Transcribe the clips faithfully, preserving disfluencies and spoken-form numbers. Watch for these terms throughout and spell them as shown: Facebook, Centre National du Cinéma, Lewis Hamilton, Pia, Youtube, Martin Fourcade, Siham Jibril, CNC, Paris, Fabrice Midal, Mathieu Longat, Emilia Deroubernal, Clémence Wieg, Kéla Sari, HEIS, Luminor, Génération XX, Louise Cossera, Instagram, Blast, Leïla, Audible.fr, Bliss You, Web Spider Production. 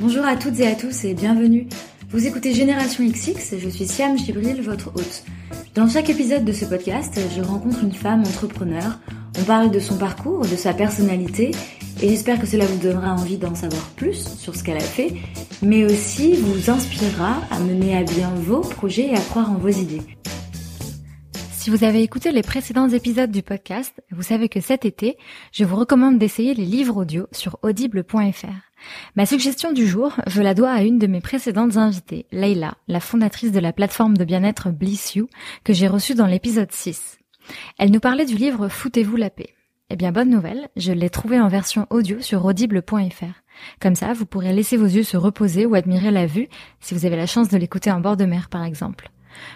Bonjour à toutes et à tous et bienvenue. Vous écoutez Génération X X et je suis Siham Jibril, votre hôte. Dans chaque épisode de ce podcast, je rencontre une femme entrepreneur. On parle de son parcours, de sa personnalité et j'espère que cela vous donnera envie d'en savoir plus sur ce qu'elle a fait, mais aussi vous inspirera à mener à bien vos projets et à croire en vos idées. Si vous avez écouté les précédents épisodes du podcast, vous savez que cet été, je vous recommande d'essayer les livres audio sur Audible point F R. Ma suggestion du jour, je la dois à une de mes précédentes invitées, Leïla, la fondatrice de la plateforme de bien-être Bliss You, que j'ai reçue dans l'épisode six. Elle nous parlait du livre « Foutez-vous la paix ». Eh bien, bonne nouvelle, je l'ai trouvé en version audio sur Audible point F R. Comme ça, vous pourrez laisser vos yeux se reposer ou admirer la vue, si vous avez la chance de l'écouter en bord de mer par exemple.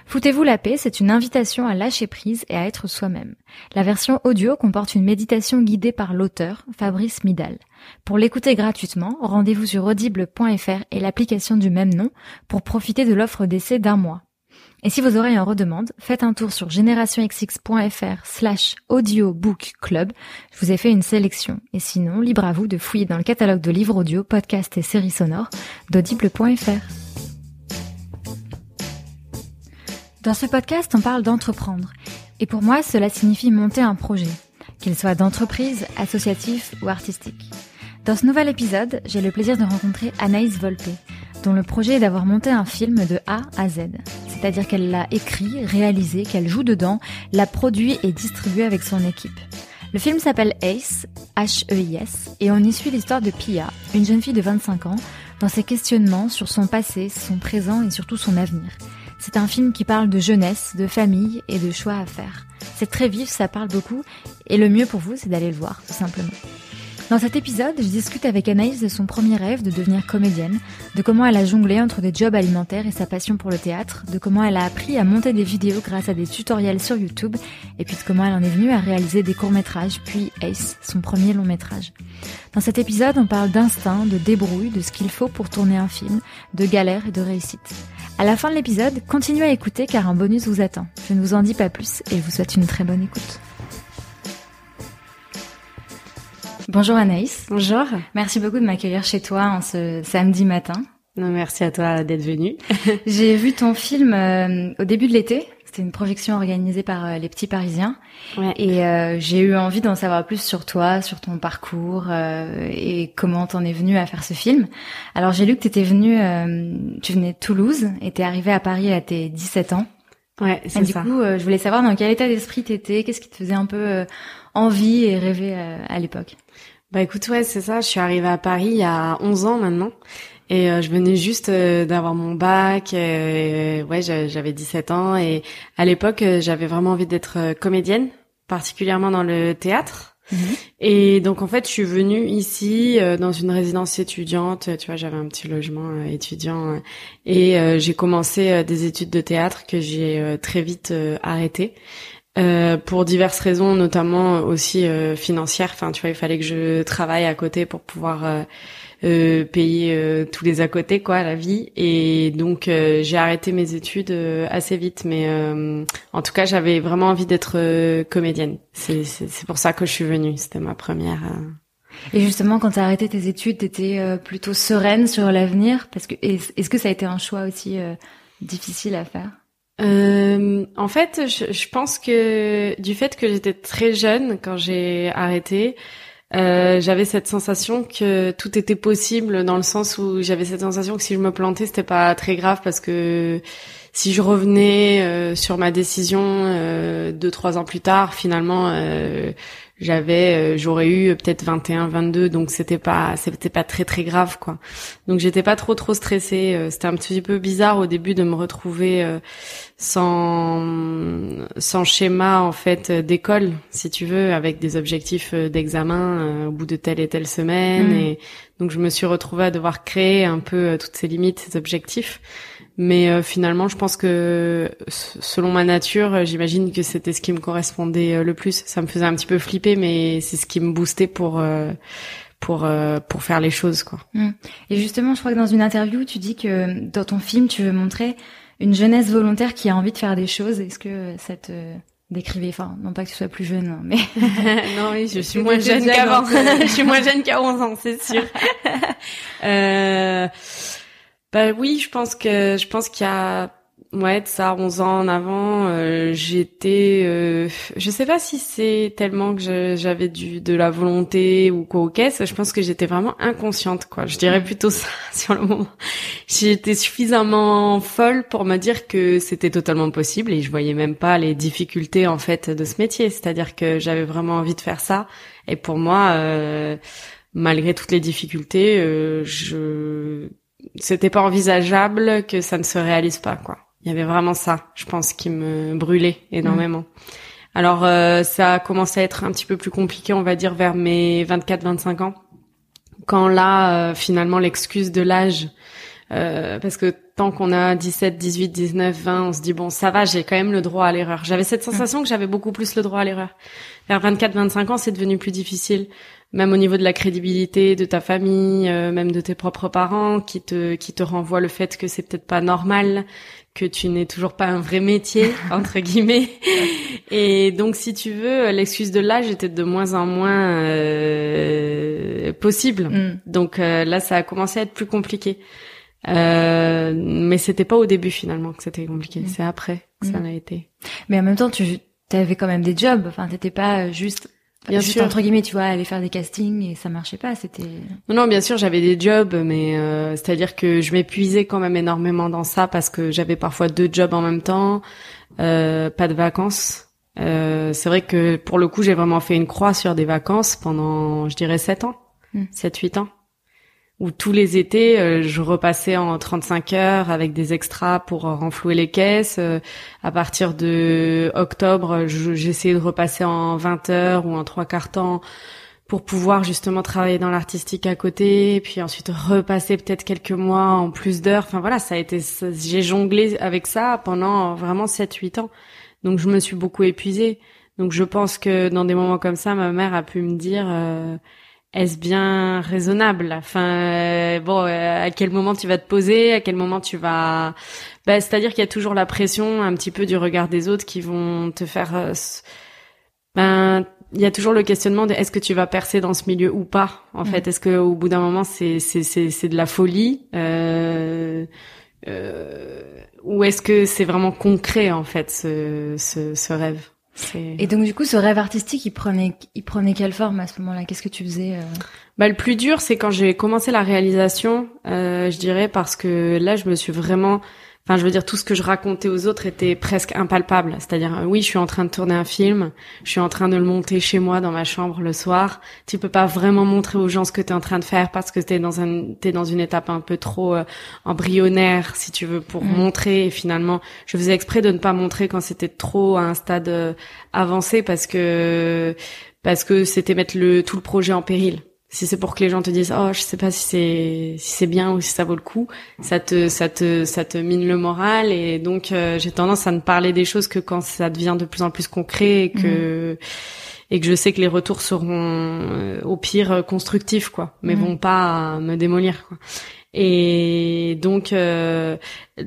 Foutez-vous la paix, c'est une invitation à lâcher prise et à être soi-même. La version audio comporte une méditation guidée par l'auteur, Fabrice Midal. Pour l'écouter gratuitement, rendez-vous sur audible point F R et l'application du même nom pour profiter de l'offre d'essai d'un mois. Et si vos oreilles en redemandent, faites un tour sur génération x x point F R slash audiobook club. Je vous ai fait une sélection. Et sinon, libre à vous de fouiller dans le catalogue de livres audio, podcasts et séries sonores d'audible point F R. Dans ce podcast, on parle d'entreprendre. Et pour moi, cela signifie monter un projet, qu'il soit d'entreprise, associatif ou artistique. Dans ce nouvel épisode, j'ai le plaisir de rencontrer Anaïs Volpé, dont le projet est d'avoir monté un film de A à Z. C'est-à-dire qu'elle l'a écrit, réalisé, qu'elle joue dedans, l'a produit et distribué avec son équipe. Le film s'appelle H E I S, H E I S, et on y suit l'histoire de Pia, une jeune fille de vingt-cinq ans, dans ses questionnements sur son passé, son présent et surtout son avenir. C'est un film qui parle de jeunesse, de famille et de choix à faire. C'est très vif, ça parle beaucoup, et le mieux pour vous, c'est d'aller le voir, tout simplement. Dans cet épisode, je discute avec Anaïs de son premier rêve de devenir comédienne, de comment elle a jonglé entre des jobs alimentaires et sa passion pour le théâtre, de comment elle a appris à monter des vidéos grâce à des tutoriels sur YouTube, et puis de comment elle en est venue à réaliser des courts-métrages, puis H E I S, son premier long-métrage. Dans cet épisode, on parle d'instinct, de débrouille, de ce qu'il faut pour tourner un film, de galère et de réussite. À la fin de l'épisode, continuez à écouter car un bonus vous attend. Je ne vous en dis pas plus et je vous souhaite une très bonne écoute. Bonjour Anaïs. Bonjour. Merci beaucoup de m'accueillir chez toi en ce samedi matin. Non, merci à toi d'être venue. J'ai vu ton film euh, au début de l'été. C'était une projection organisée par euh, les Petits Parisiens. Ouais. Et euh, j'ai eu envie d'en savoir plus sur toi, sur ton parcours euh, et comment t'en es venue à faire ce film. Alors j'ai lu que t'étais venue, euh, tu venais de Toulouse et t'es arrivée à Paris à tes dix-sept ans. Ouais, c'est et ça. Du coup, euh, je voulais savoir dans quel état d'esprit t'étais, qu'est-ce qui te faisait un peu euh, envie et rêver euh, à l'époque. Bah écoute, ouais, c'est ça. Je suis arrivée à Paris il y a onze ans maintenant. Et euh, je venais juste euh, d'avoir mon bac, euh, ouais, j'avais dix-sept ans et à l'époque, euh, j'avais vraiment envie d'être euh, comédienne, particulièrement dans le théâtre. Mmh. Et donc en fait, je suis venue ici euh, dans une résidence étudiante, tu vois, j'avais un petit logement euh, étudiant euh, et euh, j'ai commencé euh, des études de théâtre que j'ai euh, très vite euh, arrêtées. Euh, pour diverses raisons, notamment aussi euh, financières. Enfin, tu vois, il fallait que je travaille à côté pour pouvoir euh, euh, payer euh, tous les à côté, quoi, la vie. Et donc, euh, j'ai arrêté mes études euh, assez vite. Mais euh, en tout cas, j'avais vraiment envie d'être euh, comédienne. C'est, c'est, c'est pour ça que je suis venue. C'était ma première... Euh... Et justement, quand t'as arrêté tes études, t'étais euh, plutôt sereine sur l'avenir parce que est-ce que ça a été un choix aussi euh, difficile à faire ? Euh, en fait, je, je pense que du fait que j'étais très jeune quand j'ai arrêté, euh, j'avais cette sensation que tout était possible dans le sens où j'avais cette sensation que si je me plantais, c'était pas très grave parce que si je revenais euh, sur ma décision euh, deux, trois ans plus tard, finalement, euh, j'avais, euh, j'aurais eu peut-être vingt et un, vingt-deux, donc c'était pas, c'était pas très très grave quoi. Donc j'étais pas trop trop stressée. Euh, c'était un petit peu bizarre au début de me retrouver euh, sans sans schéma en fait d'école, si tu veux, avec des objectifs d'examen euh, au bout de telle et telle semaine. Mmh. Et donc je me suis retrouvée à devoir créer un peu euh, toutes ces limites, ces objectifs. Mais euh, finalement, je pense que selon ma nature, euh, j'imagine que c'était ce qui me correspondait euh, le plus. Ça me faisait un petit peu flipper, mais c'est ce qui me boostait pour euh, pour euh, pour faire les choses, quoi. Mmh. Et justement, je crois que dans une interview, tu dis que dans ton film, tu veux montrer une jeunesse volontaire qui a envie de faire des choses. Est-ce que ça te d'écrivez, enfin, non pas que tu sois plus jeune, mais... non, oui, je suis moins jeune qu'avant. Je suis moins jeune qu'à onze ans, c'est sûr. euh, bah oui, je pense que, je pense qu'il y a, ouais, de ça, onze ans en avant, euh, j'étais, euh, je sais pas si c'est tellement que je, j'avais du, de la volonté ou quoi, ok, ça, je pense que j'étais vraiment inconsciente, quoi. Je dirais plutôt ça, sur le moment. J'étais suffisamment folle pour me dire que c'était totalement possible et je voyais même pas les difficultés, en fait, de ce métier. C'est-à-dire que j'avais vraiment envie de faire ça. Et pour moi, euh, malgré toutes les difficultés, euh, je, c'était pas envisageable que ça ne se réalise pas, quoi. Il y avait vraiment ça, je pense, qui me brûlait énormément. Mmh. Alors, euh, ça a commencé à être un petit peu plus compliqué, on va dire, vers mes vingt-quatre vingt-cinq ans. Quand là, euh, finalement, l'excuse de l'âge, euh, parce que tant qu'on a dix-sept, dix-huit, dix-neuf, vingt, on se dit, bon, ça va, j'ai quand même le droit à l'erreur. J'avais cette sensation mmh. que j'avais beaucoup plus le droit à l'erreur. Vers vingt-quatre vingt-cinq ans, c'est devenu plus difficile. Même au niveau de la crédibilité de ta famille, euh, même de tes propres parents, qui te qui te renvoient le fait que c'est peut-être pas normal, que tu n'es toujours pas un vrai métier entre guillemets. Et donc, si tu veux, l'excuse de l'âge était de moins en moins euh, possible. Mm. Donc euh, là, ça a commencé à être plus compliqué. Euh, mais c'était pas au début finalement que c'était compliqué. Mm. C'est après que mm. ça l'a été. Mais en même temps, tu t'avais quand même des jobs. Enfin, t'étais pas juste Bien Juste sûr. Entre guillemets, tu vois, aller faire des castings et ça marchait pas, c'était... Non, non, bien sûr, j'avais des jobs, mais euh, c'est-à-dire que je m'épuisais quand même énormément dans ça parce que j'avais parfois deux jobs en même temps, euh, pas de vacances. Euh, c'est vrai que pour le coup, j'ai vraiment fait une croix sur des vacances pendant, je dirais, sept ans, mmh. sept huit ans, où tous les étés, euh, je repassais en trente-cinq heures avec des extras pour renflouer les caisses. Euh, à partir de octobre, je, j'essayais de repasser en vingt heures ou en trois quarts temps pour pouvoir justement travailler dans l'artistique à côté, et puis ensuite repasser peut-être quelques mois en plus d'heures. Enfin voilà, ça a été, ça, j'ai jonglé avec ça pendant vraiment sept huit ans. Donc je me suis beaucoup épuisée. Donc je pense que dans des moments comme ça, ma mère a pu me dire... Euh, est-ce bien raisonnable? Enfin, euh, bon, euh, à quel moment tu vas te poser? À quel moment tu vas... Bah, c'est-à-dire qu'il y a toujours la pression un petit peu du regard des autres qui vont te faire... Euh, ben, il y a toujours le questionnement de est-ce que tu vas percer dans ce milieu ou pas? En mmh. fait, est-ce que au bout d'un moment, c'est c'est c'est c'est de la folie euh, euh, ou est-ce que c'est vraiment concret, en fait, ce ce, ce rêve? C'est... Et donc du coup, ce rêve artistique, il prenait, il prenait quelle forme à ce moment-là? Qu'est-ce que tu faisais? Bah, le plus dur, c'est quand j'ai commencé la réalisation, euh, je dirais, parce que là, je me suis vraiment, enfin, je veux dire, tout ce que je racontais aux autres était presque impalpable. C'est-à-dire, oui, je suis en train de tourner un film, je suis en train de le monter chez moi dans ma chambre le soir. Tu peux pas vraiment montrer aux gens ce que t'es en train de faire parce que t'es dans un, t'es dans une étape un peu trop euh, embryonnaire, si tu veux, pour mmh. montrer. Et finalement, je faisais exprès de ne pas montrer quand c'était trop à un stade euh, avancé parce que parce que c'était mettre le tout le projet en péril. Si c'est pour que les gens te disent oh je sais pas si c'est si c'est bien ou si ça vaut le coup, ça te ça te ça te mine le moral, et donc euh, j'ai tendance à ne parler des choses que quand ça devient de plus en plus concret, et que mmh. et que je sais que les retours seront euh, au pire constructifs, quoi, mais mmh. vont pas me démolir, quoi. Et donc euh,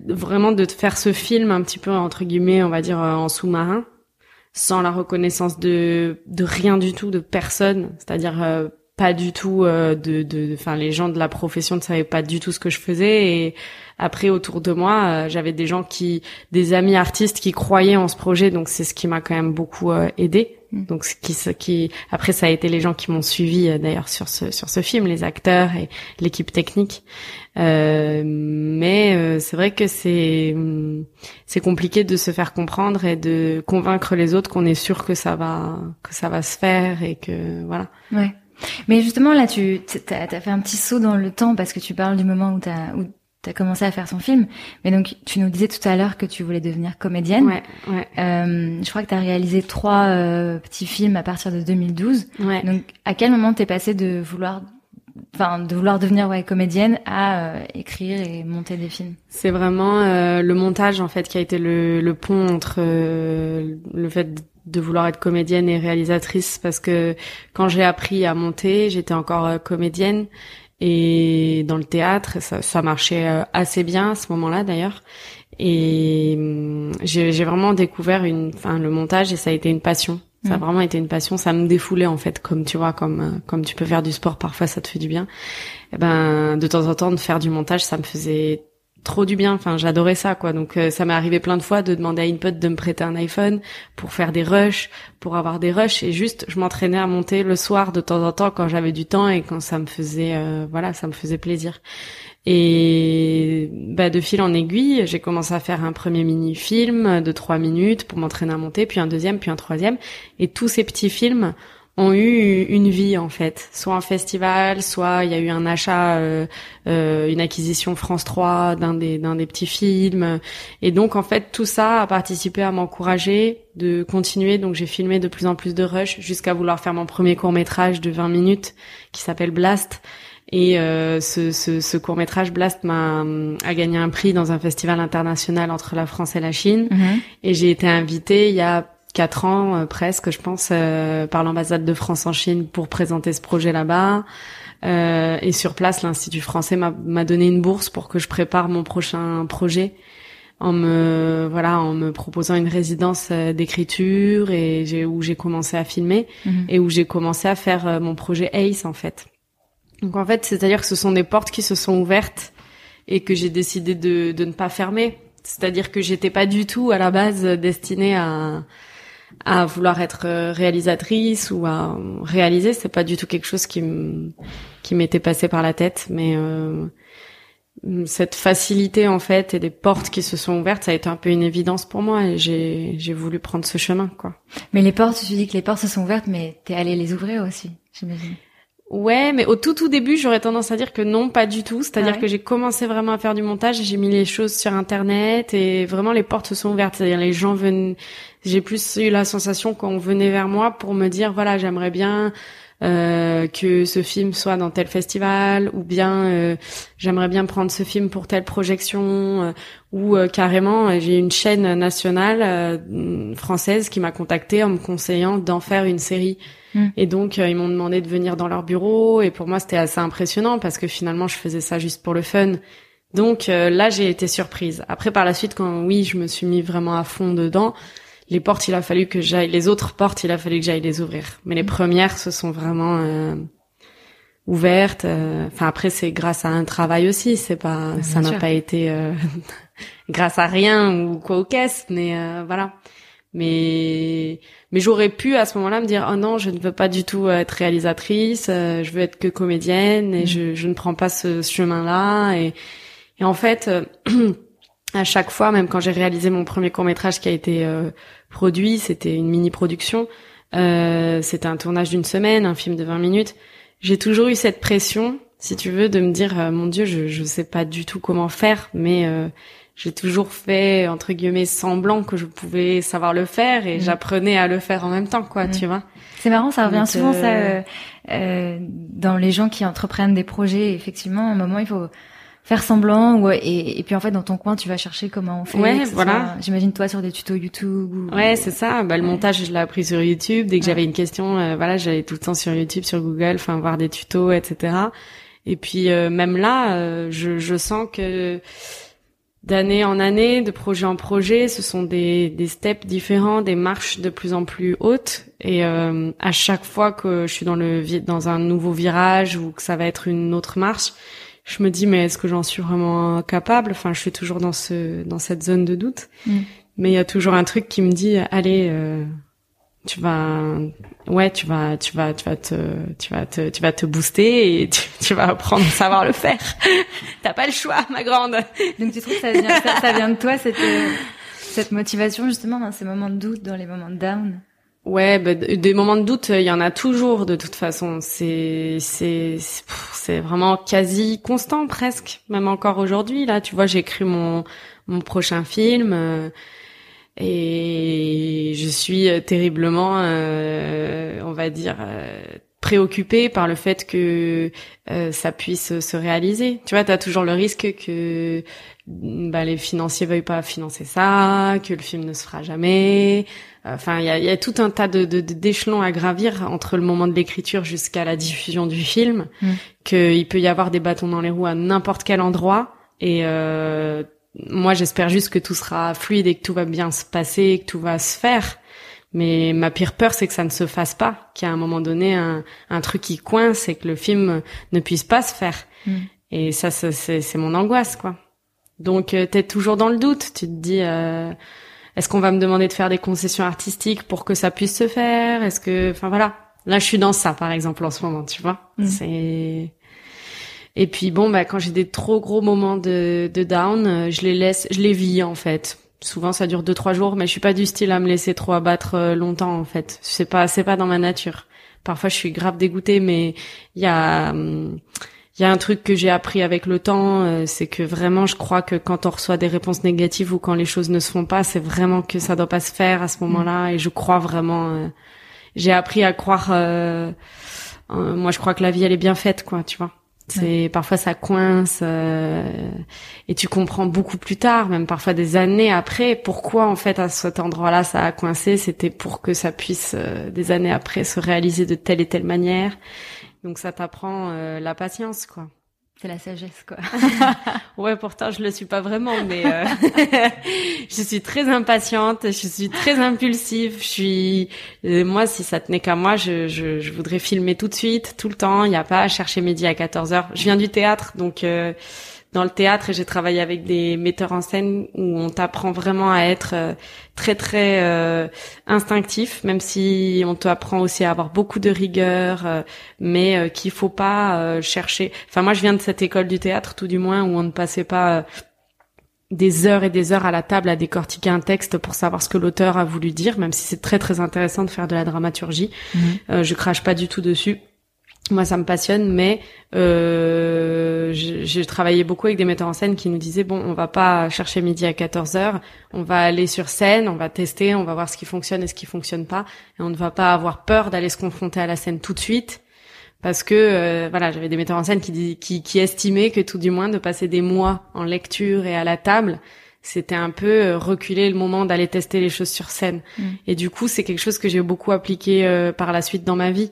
vraiment de faire ce film un petit peu entre guillemets, on va dire, en sous-marin, sans la reconnaissance de de rien du tout, de personne, c'est-à-dire euh, pas du tout euh, de de enfin les gens de la profession ne savaient pas du tout ce que je faisais, et après autour de moi euh, j'avais des gens qui des amis artistes qui croyaient en ce projet, donc c'est ce qui m'a quand même beaucoup euh, aidée. Donc ce qui ce qui après ça a été les gens qui m'ont suivi euh, d'ailleurs sur ce sur ce film, les acteurs et l'équipe technique, euh, mais euh, c'est vrai que c'est c'est compliqué de se faire comprendre et de convaincre les autres qu'on est sûr que ça va que ça va se faire, et que voilà. Ouais. Mais justement, là, tu t'as, t'as fait un petit saut dans le temps parce que tu parles du moment où t'as, où t'as commencé à faire ton film. Mais donc, tu nous disais tout à l'heure que tu voulais devenir comédienne. Ouais, ouais. Euh, je crois que t'as réalisé trois euh, petits films à partir de deux mille douze. Ouais. Donc, à quel moment t'es passée de vouloir... Enfin, de vouloir devenir ouais comédienne à euh, écrire et monter des films. C'est vraiment euh, le montage, en fait, qui a été le, le pont entre euh, le fait de vouloir être comédienne et réalisatrice, parce que quand j'ai appris à monter, j'étais encore euh, comédienne et dans le théâtre, ça, ça marchait euh, assez bien à ce moment-là d'ailleurs. Et hum, j'ai, j'ai vraiment découvert une, enfin, le montage, et ça a été une passion. Ça a vraiment été une passion. Ça me défoulait, en fait, comme tu vois, comme comme tu peux faire du sport parfois, ça te fait du bien. Et ben, de temps en temps, de faire du montage, ça me faisait trop du bien. Enfin, j'adorais ça, quoi. Donc, euh, ça m'est arrivé plein de fois de demander à Input de me prêter un iPhone pour faire des rushs, pour avoir des rushs. Et juste, je m'entraînais à monter le soir de temps en temps quand j'avais du temps et quand ça me faisait, euh, voilà, ça me faisait plaisir. Et bah, de fil en aiguille, j'ai commencé à faire un premier mini-film de trois minutes pour m'entraîner à monter, puis un deuxième, puis un troisième. Et tous ces petits films ont eu une vie, en fait. Soit un festival, soit il y a eu un achat, euh, euh, une acquisition France trois d'un des, d'un des petits films. Et donc, en fait, tout ça a participé à m'encourager de continuer. Donc, j'ai filmé de plus en plus de rushs jusqu'à vouloir faire mon premier court-métrage de vingt minutes qui s'appelle Blast. Et euh, ce, ce, ce court-métrage Blast m'a a gagné un prix dans un festival international entre la France et la Chine. Mmh. Et j'ai été invitée il y a quatre ans euh, presque, je pense, euh, par l'ambassade de France en Chine pour présenter ce projet là-bas. Euh, et sur place, l'Institut français m'a, m'a donné une bourse pour que je prépare mon prochain projet, en me voilà en me proposant une résidence d'écriture, et j'ai, où j'ai commencé à filmer, mmh. et où j'ai commencé à faire euh, mon projet H E I S, en fait. Donc en fait, c'est-à-dire que ce sont des portes qui se sont ouvertes et que j'ai décidé de, de ne pas fermer. C'est-à-dire que j'étais pas du tout à la base destinée à, à vouloir être réalisatrice ou à réaliser. C'est pas du tout quelque chose qui, m, qui m'était passé par la tête. Mais euh, cette facilité, en fait, et des portes qui se sont ouvertes, ça a été un peu une évidence pour moi, et j'ai, j'ai voulu prendre ce chemin, quoi. Mais les portes, tu dis que les portes se sont ouvertes, mais t'es allée les ouvrir aussi, j'imagine. Ouais, mais au tout tout début, j'aurais tendance à dire que non, pas du tout. C'est-à-dire ah ouais. que j'ai commencé vraiment à faire du montage, et j'ai mis les choses sur Internet, et vraiment les portes se sont ouvertes. C'est-à-dire les gens venaient. J'ai plus eu la sensation qu'on venait vers moi pour me dire voilà, j'aimerais bien euh, que ce film soit dans tel festival, ou bien euh, j'aimerais bien prendre ce film pour telle projection, euh, ou euh, carrément j'ai une chaîne nationale euh, française qui m'a contactée en me conseillant d'en faire une série. Et donc, euh, ils m'ont demandé de venir dans leur bureau. Et pour moi, c'était assez impressionnant parce que finalement, je faisais ça juste pour le fun. Donc euh, là, j'ai été surprise. Après, par la suite, quand oui, je me suis mis vraiment à fond dedans, les portes, il a fallu que j'aille... Les autres portes, il a fallu que j'aille les ouvrir. Mais les premières se sont vraiment euh, ouvertes. Euh... Enfin, après, c'est grâce à un travail aussi. C'est pas... Bien ça bien n'a sûr. Pas été euh... grâce à rien ou quoi aux caisses. Mais euh, voilà... Mais mais j'aurais pu à ce moment-là me dire oh non, je ne veux pas du tout être réalisatrice, euh, je veux être que comédienne, et mmh. je je ne prends pas ce, ce chemin-là, et et en fait euh, à chaque fois, même quand j'ai réalisé mon premier court-métrage qui a été euh, produit, c'était une mini-production, euh, c'était un tournage d'une semaine, un film de vingt minutes, j'ai toujours eu cette pression, si tu veux, de me dire euh, mon Dieu, je je sais pas du tout comment faire, mais euh, j'ai toujours fait, entre guillemets, semblant que je pouvais savoir le faire, et mmh. j'apprenais à le faire en même temps, quoi, mmh. tu vois. C'est marrant, ça revient donc, souvent, euh... ça, euh, euh, dans les gens qui entreprennent des projets, effectivement, à un moment, il faut faire semblant, ou, et, et puis en fait, dans ton coin, tu vas chercher comment on fait. Ouais, voilà. Soit, j'imagine, toi, sur des tutos YouTube. Ou... Ouais, c'est ça. Bah, le ouais. montage, je l'ai appris sur YouTube. Dès que ouais. j'avais une question, euh, voilà, j'allais tout le temps sur YouTube, sur Google, enfin, voir des tutos, et cetera. Et puis, euh, même là, euh, je, je sens que... D'année en année, de projet en projet, ce sont des, des steps différents, des marches de plus en plus hautes. Et euh, à chaque fois que je suis dans le dans un nouveau virage, ou que ça va être une autre marche, je me dis mais est-ce que j'en suis vraiment capable ? Enfin, je suis toujours dans ce dans cette zone de doute. Mmh. Mais il y a toujours un truc qui me dit allez, euh, tu vas ouais, tu vas tu vas tu vas te tu vas te tu vas te booster, et tu, tu vas apprendre à savoir le faire. T'as pas le choix, ma grande. Donc tu trouves que ça vient ça, ça vient de toi, cette cette motivation, justement, dans ces moments de doute, dans les moments de down. Ouais, bah, des moments de doute, il y en a toujours, de toute façon. C'est c'est c'est vraiment quasi constant, presque, même encore aujourd'hui. Là, tu vois, j'écris mon mon prochain film. Euh, Et je suis terriblement, euh, on va dire, euh, préoccupée par le fait que euh, ça puisse se réaliser. Tu vois, t'as toujours le risque que bah, les financiers veuillent pas financer ça, que le film ne se fera jamais. Enfin, il y a, y a tout un tas de, de, de d'échelons à gravir entre le moment de l'écriture jusqu'à la diffusion du film, mmh. qu'il peut y avoir des bâtons dans les roues à n'importe quel endroit, et... Euh, moi, j'espère juste que tout sera fluide et que tout va bien se passer, que tout va se faire. Mais ma pire peur, c'est que ça ne se fasse pas, qu'il y a un moment donné un, un truc qui coince et que le film ne puisse pas se faire. Mmh. Et ça, ça c'est, c'est mon angoisse, quoi. Donc, euh, t'es toujours dans le doute. Tu te dis, euh, est-ce qu'on va me demander de faire des concessions artistiques pour que ça puisse se faire ? Est-ce que, enfin voilà. Là, je suis dans ça, par exemple, en ce moment, tu vois. Mmh. C'est. Et puis bon, bah quand j'ai des trop gros moments de, de down, je les laisse, je les vis en fait. Souvent, ça dure deux trois jours, mais je suis pas du style à me laisser trop abattre longtemps en fait. C'est pas, c'est pas dans ma nature. Parfois, je suis grave dégoûtée, mais il y a, il y a un truc que j'ai appris avec le temps, c'est que vraiment, je crois que quand on reçoit des réponses négatives ou quand les choses ne se font pas, c'est vraiment que ça doit pas se faire à ce moment-là. Et je crois vraiment, euh, j'ai appris à croire. Euh, euh, moi, je crois que la vie, elle est bien faite, quoi, tu vois. C'est ouais. Parfois ça coince euh, et tu comprends beaucoup plus tard, même parfois des années après, pourquoi en fait à cet endroit-là ça a coincé. C'était pour que ça puisse euh, des années après se réaliser de telle et telle manière. Donc ça t'apprend euh, la patience, quoi. C'est la sagesse, quoi. Ouais, pourtant je le suis pas vraiment, mais euh, je suis très impatiente, je suis très impulsive. Je suis, et moi, si ça tenait qu'à moi, je, je je voudrais filmer tout de suite, tout le temps. Il n'y a pas à chercher midi à quatorze heures. Je viens du théâtre, donc euh, dans le théâtre, j'ai travaillé avec des metteurs en scène où on t'apprend vraiment à être euh, très très euh, instinctif, même si on t'apprend aussi à avoir beaucoup de rigueur, euh, mais euh, qu'il faut pas euh, chercher. Enfin, moi, je viens de cette école du théâtre, tout du moins, où on ne passait pas euh, des heures et des heures à la table à décortiquer un texte pour savoir ce que l'auteur a voulu dire, même si c'est très très intéressant de faire de la dramaturgie. Mmh. Euh, je crache pas du tout dessus. Moi, ça me passionne, mais euh, j'ai travaillé beaucoup avec des metteurs en scène qui nous disaient « Bon, on va pas chercher midi à quatorze heures, on va aller sur scène, on va tester, on va voir ce qui fonctionne et ce qui fonctionne pas, et on ne va pas avoir peur d'aller se confronter à la scène tout de suite. » Parce que, euh, voilà, j'avais des metteurs en scène qui, qui, qui estimaient que tout du moins de passer des mois en lecture et à la table, c'était un peu reculer le moment d'aller tester les choses sur scène. Mmh. Et du coup, c'est quelque chose que j'ai beaucoup appliqué euh, par la suite dans ma vie.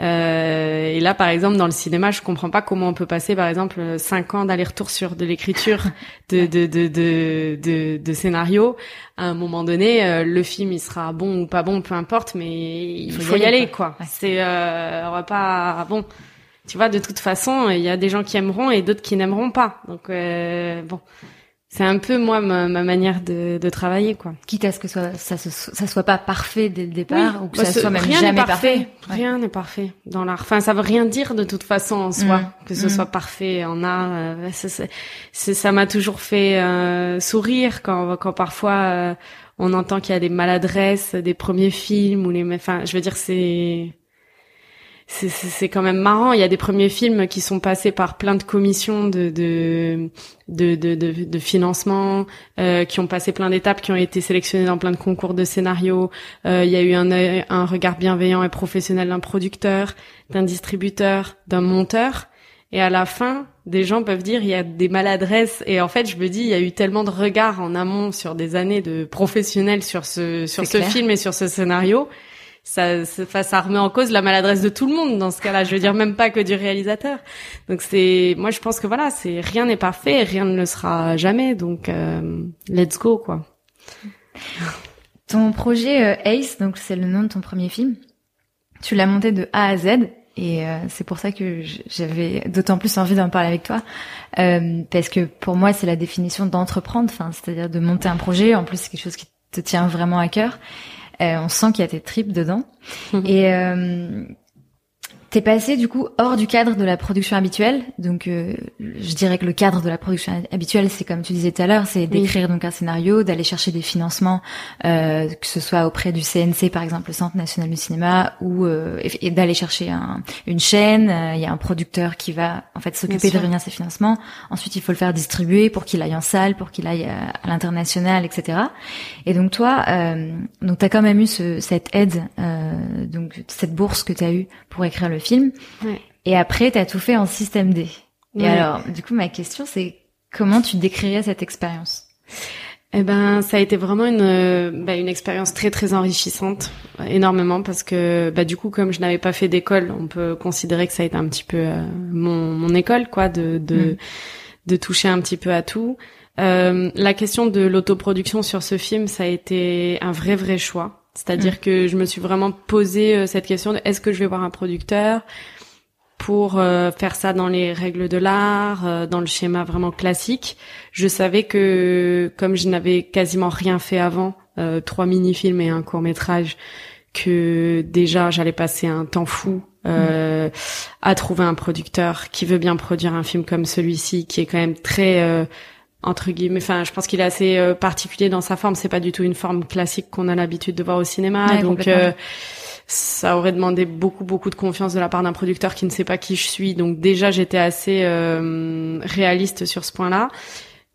Euh, et là, par exemple, dans le cinéma, je comprends pas comment on peut passer, par exemple, cinq ans d'aller-retour sur de l'écriture de, de, de, de, de, de scénario. À un moment donné, euh, le film, il sera bon ou pas bon, peu importe, mais il faut, faut y, y aller, aller, quoi. Ouais. C'est, euh, on va pas, bon. Tu vois, de toute façon, il y a des gens qui aimeront et d'autres qui n'aimeront pas. Donc, euh, bon. C'est un peu, moi, ma, ma manière de, de travailler, quoi. Quitte à ce que soit, ça, se, ça soit pas parfait dès le départ, oui. Ou que bah, ça soit même jamais parfait. parfait. Rien n'est ouais. parfait dans l'art. Enfin, ça veut rien dire de toute façon en soi, mmh. que ce mmh. soit parfait en art. Euh, c'est, c'est, c'est, ça m'a toujours fait euh, sourire quand, quand parfois euh, on entend qu'il y a des maladresses, des premiers films, ou les... Enfin, je veux dire, c'est... C'est, c'est, c'est quand même marrant. Il y a des premiers films qui sont passés par plein de commissions de de de de, de, de financement, euh, qui ont passé plein d'étapes, qui ont été sélectionnés dans plein de concours de scénarios. Euh, il y a eu un œil, un regard bienveillant et professionnel d'un producteur, d'un distributeur, d'un monteur. Et à la fin, des gens peuvent dire il y a des maladresses. Et en fait, je me dis il y a eu tellement de regards en amont sur des années de professionnels sur ce sur c'est ce clair. film et sur ce scénario. Ça, ça, ça remet en cause la maladresse de tout le monde dans ce cas-là. Je veux dire, même pas que du réalisateur. Donc c'est, moi je pense que voilà, c'est rien n'est parfait, rien ne le sera jamais. Donc euh, let's go, quoi. Ton projet euh, H E I S, donc c'est le nom de ton premier film. Tu l'as monté de A à Z et euh, c'est pour ça que j'avais d'autant plus envie d'en parler avec toi euh, parce que pour moi c'est la définition d'entreprendre. Enfin, c'est-à-dire de monter un projet. En plus, c'est quelque chose qui te tient vraiment à cœur. Euh, on sent qu'il y a tes tripes dedans. Mmh. Et euh, t'es passé du coup hors du cadre de la production habituelle. Donc, euh, je dirais que le cadre de la production habituelle, c'est comme tu disais tout à l'heure, c'est d'écrire oui. donc un scénario, d'aller chercher des financements, euh, que ce soit auprès du C N C par exemple, le Centre National du Cinéma, ou euh, et d'aller chercher un, une chaîne. Il euh, y a un producteur qui va en fait s'occuper de réunir ses financements. Ensuite, il faut le faire distribuer pour qu'il aille en salle, pour qu'il aille à, à l'international, et cetera. Et donc toi, euh, donc t'as quand même eu ce, cette aide, euh, donc cette bourse que t'as eue pour écrire le film. Ouais. Et après, t'as tout fait en système D. Ouais. Et alors, du coup, ma question, c'est comment tu décrirais cette expérience ? Eh ben, ça a été vraiment une bah, une expérience très très enrichissante, énormément, parce que bah du coup, comme je n'avais pas fait d'école, on peut considérer que ça a été un petit peu euh, mon mon école, quoi, de de mmh. de toucher un petit peu à tout. Euh, la question de l'autoproduction sur ce film, ça a été un vrai vrai choix. C'est-à-dire mmh. que je me suis vraiment posé euh, cette question de est-ce que je vais voir un producteur pour euh, faire ça dans les règles de l'art, euh, dans le schéma vraiment classique. Je savais que comme je n'avais quasiment rien fait avant, euh, trois mini-films et un court-métrage, que déjà j'allais passer un temps fou euh, mmh. à trouver un producteur qui veut bien produire un film comme celui-ci, qui est quand même très... Euh, entre guillemets, enfin, je pense qu'il est assez euh, particulier dans sa forme. C'est pas du tout une forme classique qu'on a l'habitude de voir au cinéma. Ouais, donc, euh, ça aurait demandé beaucoup, beaucoup de confiance de la part d'un producteur qui ne sait pas qui je suis. Donc, déjà, j'étais assez euh, réaliste sur ce point-là.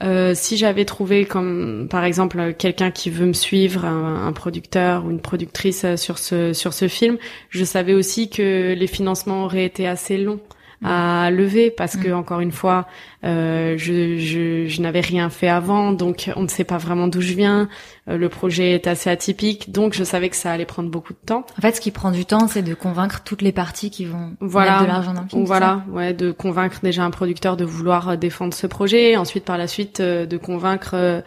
Euh, si j'avais trouvé, comme par exemple, quelqu'un qui veut me suivre, un, un producteur ou une productrice euh, sur ce sur ce film, je savais aussi que les financements auraient été assez longs à lever parce mmh. que encore une fois euh, je, je, je n'avais rien fait avant, donc on ne sait pas vraiment d'où je viens, euh, le projet est assez atypique, donc je savais que ça allait prendre beaucoup de temps. En fait, ce qui prend du temps, c'est de convaincre toutes les parties qui vont voilà. mettre de l'argent dans le film. Voilà, ouais, de convaincre déjà un producteur de vouloir défendre ce projet, ensuite par la suite euh, de convaincre euh,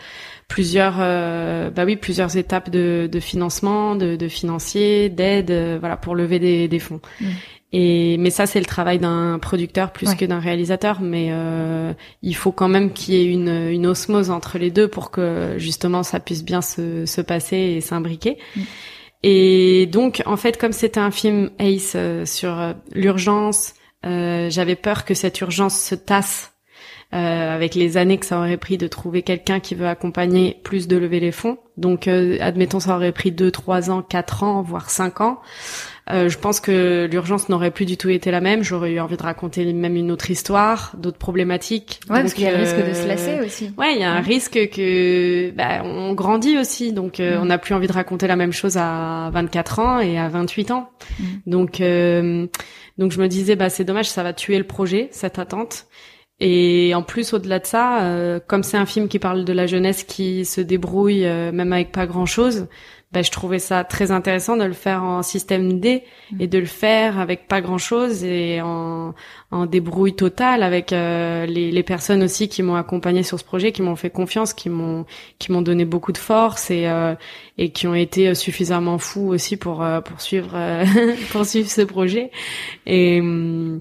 plusieurs euh, bah oui, plusieurs étapes de, de financement, de, de financiers, d'aide, euh, voilà, pour lever des, des fonds. Mmh. Et mais ça, c'est le travail d'un producteur plus ouais. que d'un réalisateur, mais euh, il faut quand même qu'il y ait une, une osmose entre les deux pour que justement ça puisse bien se, se passer et s'imbriquer. Mmh. Et donc, en fait, comme c'était un film H E I S euh, sur euh, l'urgence, euh, j'avais peur que cette urgence se tasse euh, avec les années que ça aurait pris de trouver quelqu'un qui veut accompagner, plus de lever les fonds. Donc, euh, admettons, ça aurait pris deux, trois ans, quatre ans, voire cinq ans. Euh, je pense que l'urgence n'aurait plus du tout été la même. J'aurais eu envie de raconter même une autre histoire, d'autres problématiques. Ouais, donc, parce qu'il y a euh... le risque de se lasser aussi. Ouais, il y a un mmh. risque que bah, on grandit aussi, donc euh, mmh. on n'a plus envie de raconter la même chose à vingt-quatre ans et à vingt-huit ans. Mmh. Donc, euh, donc je me disais, bah c'est dommage, ça va tuer le projet, cette attente. Et en plus, au-delà de ça, euh, comme c'est un film qui parle de la jeunesse qui se débrouille euh, même avec pas grand-chose. Ben, je trouvais ça très intéressant de le faire en système D et de le faire avec pas grand-chose et en, en débrouille totale avec euh, les, les personnes aussi qui m'ont accompagnée sur ce projet, qui m'ont fait confiance, qui m'ont qui m'ont donné beaucoup de force et euh, et qui ont été suffisamment fous aussi pour euh, poursuivre euh, poursuivre ce projet. Et hum,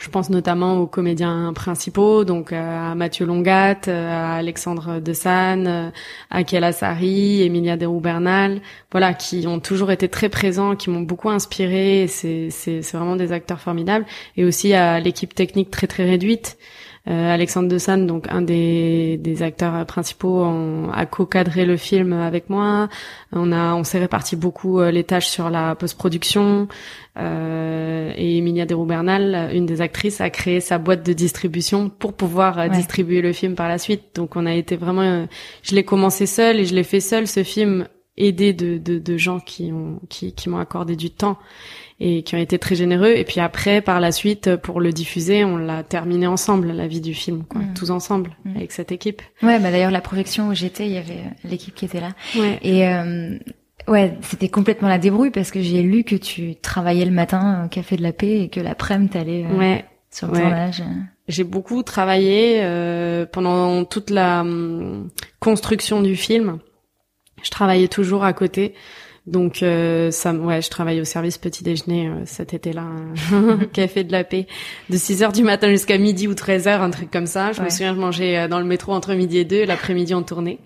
je pense notamment aux comédiens principaux, donc à Mathieu Longat, à Alexandre Desan, à Kéla Sari, Emilia Deroubernal, voilà, qui ont toujours été très présents, qui m'ont beaucoup inspirée. C'est, c'est, c'est vraiment des acteurs formidables. Et aussi à l'équipe technique très très réduite. Euh, Alexandre Desan, donc un des, des acteurs principaux, en, a co-cadré le film avec moi. On a, on s'est réparti beaucoup euh, les tâches sur la post-production. Euh, et Emilia Deroubernal, une des actrices, a créé sa boîte de distribution pour pouvoir euh, ouais. distribuer le film par la suite. Donc on a été vraiment, euh, je l'ai commencé seule et je l'ai fait seule ce film, aidé de, de, de gens qui ont, qui, qui m'ont accordé du temps et qui ont été très généreux. Et puis après, par la suite, pour le diffuser, on l'a terminé ensemble, la vie du film, quoi, mmh. tous ensemble, mmh. avec cette équipe. Ouais, bah d'ailleurs, la projection où j'étais, il y avait l'équipe qui était là. Ouais. Et euh, ouais, c'était complètement la débrouille, parce que j'ai lu que tu travaillais le matin au Café de la Paix et que l'après-midi, t'allais euh, ouais. sur le ouais. tournage. J'ai beaucoup travaillé euh, pendant toute la hum, construction du film. Je travaillais toujours à côté. Donc euh, ça, ouais, je travaille au service petit déjeuner euh, cet été-là, euh, au Café de la Paix, de six heures du matin jusqu'à midi ou treize heures, un truc comme ça. Je ouais. me souviens, je mangeais dans le métro entre midi et deux, et l'après-midi on tournait.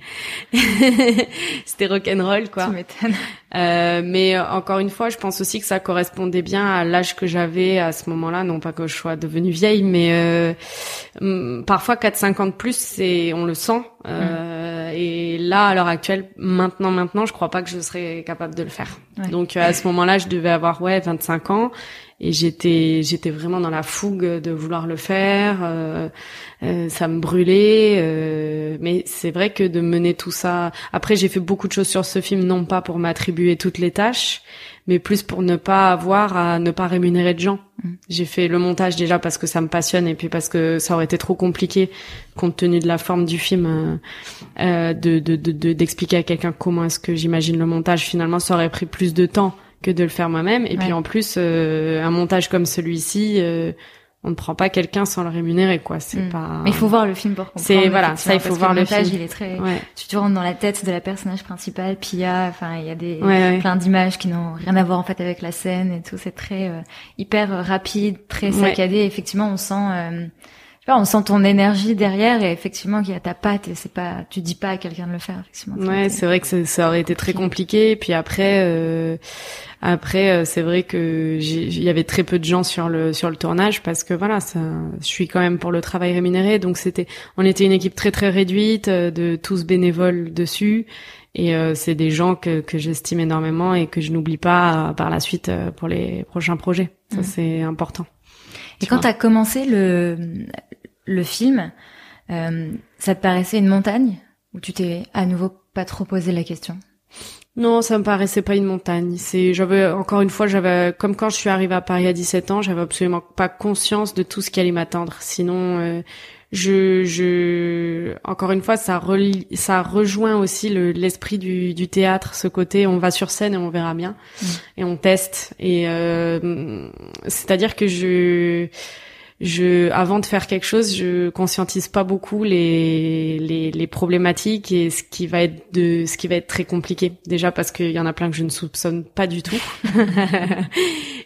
C'était rock'n'roll, quoi. Tu m'étonnes. Euh, mais euh, encore une fois, je pense aussi que ça correspondait bien à l'âge que j'avais à ce moment-là, non pas que je sois devenue vieille, mais euh, m- parfois quatre cinq ans de plus, c'est on le sent. Euh, mmh. Et là, à l'heure actuelle, maintenant, maintenant, je crois pas que je serais capable de le faire. Ouais. Donc euh, à ce moment-là, je devais avoir ouais vingt-cinq ans. Et j'étais, j'étais vraiment dans la fougue de vouloir le faire, euh, euh, ça me brûlait, euh, mais c'est vrai que de mener tout ça... Après, j'ai fait beaucoup de choses sur ce film, non pas pour m'attribuer toutes les tâches, mais plus pour ne pas avoir à ne pas rémunérer de gens. Mmh. J'ai fait le montage déjà parce que ça me passionne et puis parce que ça aurait été trop compliqué, compte tenu de la forme du film, euh, euh, de, de, de, de, d'expliquer à quelqu'un comment est-ce que j'imagine le montage. Finalement, ça aurait pris plus de temps que de le faire moi-même. Et ouais. puis en plus, euh, un montage comme celui-ci, euh, on ne prend pas quelqu'un sans le rémunérer, quoi. C'est mmh. pas. Mais il faut voir le film pour comprendre. C'est voilà, ça il faut voir le, le film. Il est très. Ouais. Tu te rentres dans la tête de la personnage principale, Pia. Enfin, il y a des ouais, ouais. plein d'images qui n'ont rien à voir en fait avec la scène et tout. C'est très euh, hyper rapide, très saccadé. Ouais. Effectivement, on sent. Euh, on sent ton énergie derrière et effectivement qu'il y a ta patte et c'est pas, tu dis pas à quelqu'un de le faire, effectivement. Ouais, c'est vrai que ça, ça aurait été très compliqué. Et puis après, euh, après, c'est vrai que il y avait très peu de gens sur le, sur le tournage parce que voilà, ça, je suis quand même pour le travail rémunéré. Donc c'était, on était une équipe très, très réduite de tous bénévoles dessus. Et euh, c'est des gens que, que j'estime énormément et que je n'oublie pas par la suite pour les prochains projets. Ça, mmh. c'est important. Et tu quand t'as commencé le, le film, euh, ça te paraissait une montagne ou tu t'es à nouveau pas trop posé la question? Non, ça me paraissait pas une montagne. C'est, j'avais, encore une fois, j'avais, comme quand je suis arrivée à Paris à dix-sept ans, j'avais absolument pas conscience de tout ce qui allait m'attendre. Sinon, euh, je, je, encore une fois, ça relie, ça rejoint aussi le, l'esprit du, du théâtre, ce côté, on va sur scène et on verra bien. Mmh. Et on teste. Et, euh, c'est-à-dire que je, Je, avant de faire quelque chose, je conscientise pas beaucoup les, les, les problématiques et ce qui va être de, ce qui va être très compliqué. Déjà parce qu'il y en a plein que je ne soupçonne pas du tout.